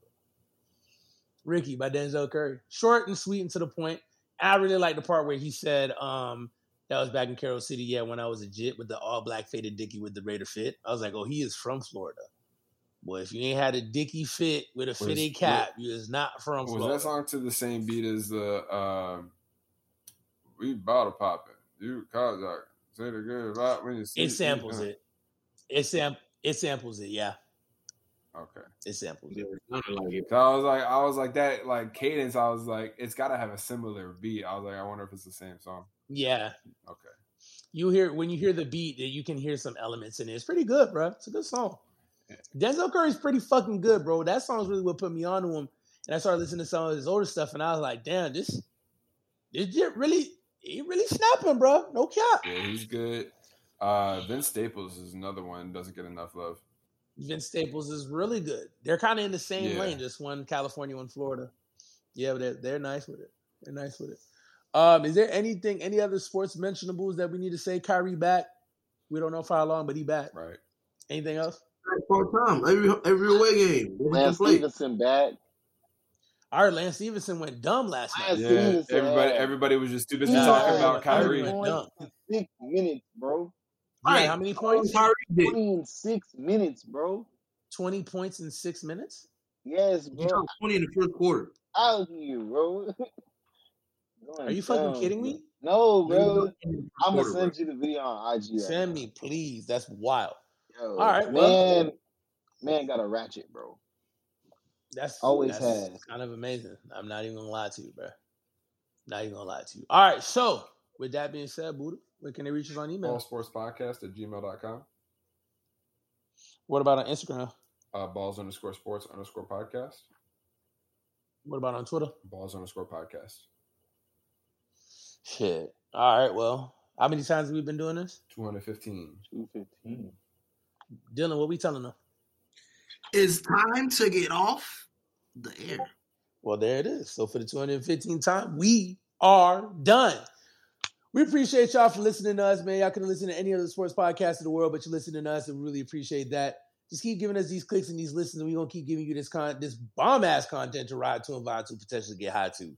Ricky by Denzel Curry. Short and sweet and to the point. I really like the part where he said, um, that was back in Carroll City, yeah, when I was a jit with the all-black faded dickie with the Raider fit. I was like, oh, he is from Florida. Boy, if you ain't had a dickie fit with a fitted cap, you is not from Florida. Was that song to the same beat as the, uh, we bottle popping. You, Kazakh, say the good vibe when you see it. Samples it. It, sam- it samples it, yeah. Okay. It samples it. I was like, I was like, that like cadence, I was like, it's got to have a similar beat. I was like, I wonder if it's the same song. Yeah. Okay. You hear when you hear the beat, you can hear some elements in it. It's pretty good, bro. It's a good song. Yeah. Denzel Curry's pretty fucking good, bro. That song's really what put me on to him. And I started listening to some of his older stuff, and I was like, damn, this this really he really snapping, bro. No cap. Yeah, he's good. Uh, Vince Staples is another one, doesn't get enough love. Vince Staples is really good. They're kind of in the same yeah. lane, just one California, one Florida. Yeah, but they're, they're nice with it. They're nice with it. Um, is there anything, any other sports mentionables that we need to say? Kyrie back. We don't know for how long, but he back. Right. Anything else? Full time. Every every away game. Lance Stevenson back. All right, Lance Stevenson went dumb last night. Yeah, Stevenson, everybody, man. everybody was just too busy yeah, talking yeah, about Kyrie. Six minutes, bro. All right, yeah, how many points? Kyrie did in six minutes, bro. Twenty points in six minutes. Yes, bro. You twenty in the first quarter. Out you, bro. Are you fucking down, kidding me? No, bro. I'm gonna send you the video on I G. Right send now. me, please. That's wild. Yo, all right, man. Well, man got a ratchet, bro. That's always that's has. Kind of amazing. I'm not even gonna lie to you, bro. Not even gonna lie to you. All right. So, with that being said, Buddha, where can they reach us on email? Balls Sports Podcast at gmail dot com. What about on Instagram? Uh, balls underscore sports underscore podcast. What about on Twitter? Balls underscore podcast. Shit. All right. Well, how many times have we been doing this? two hundred fifteen. two hundred fifteen. Dylan, what we telling them? It's time to get off the air. Well, there it is. So for the two hundred fifteenth time, we are done. We appreciate y'all for listening to us, man. Y'all could listen to any other sports podcast in the world, but you're listening to us, and we really appreciate that. Just keep giving us these clicks and these listens, and we're going to keep giving you this con- this bomb-ass content to ride to and vibe to, potentially get high to.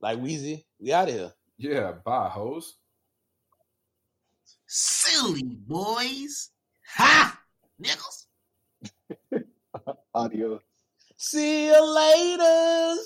Like Weezy, we out of here. Yeah, bye, hoes. Silly boys. Ha! Nickels. Audio. See you later.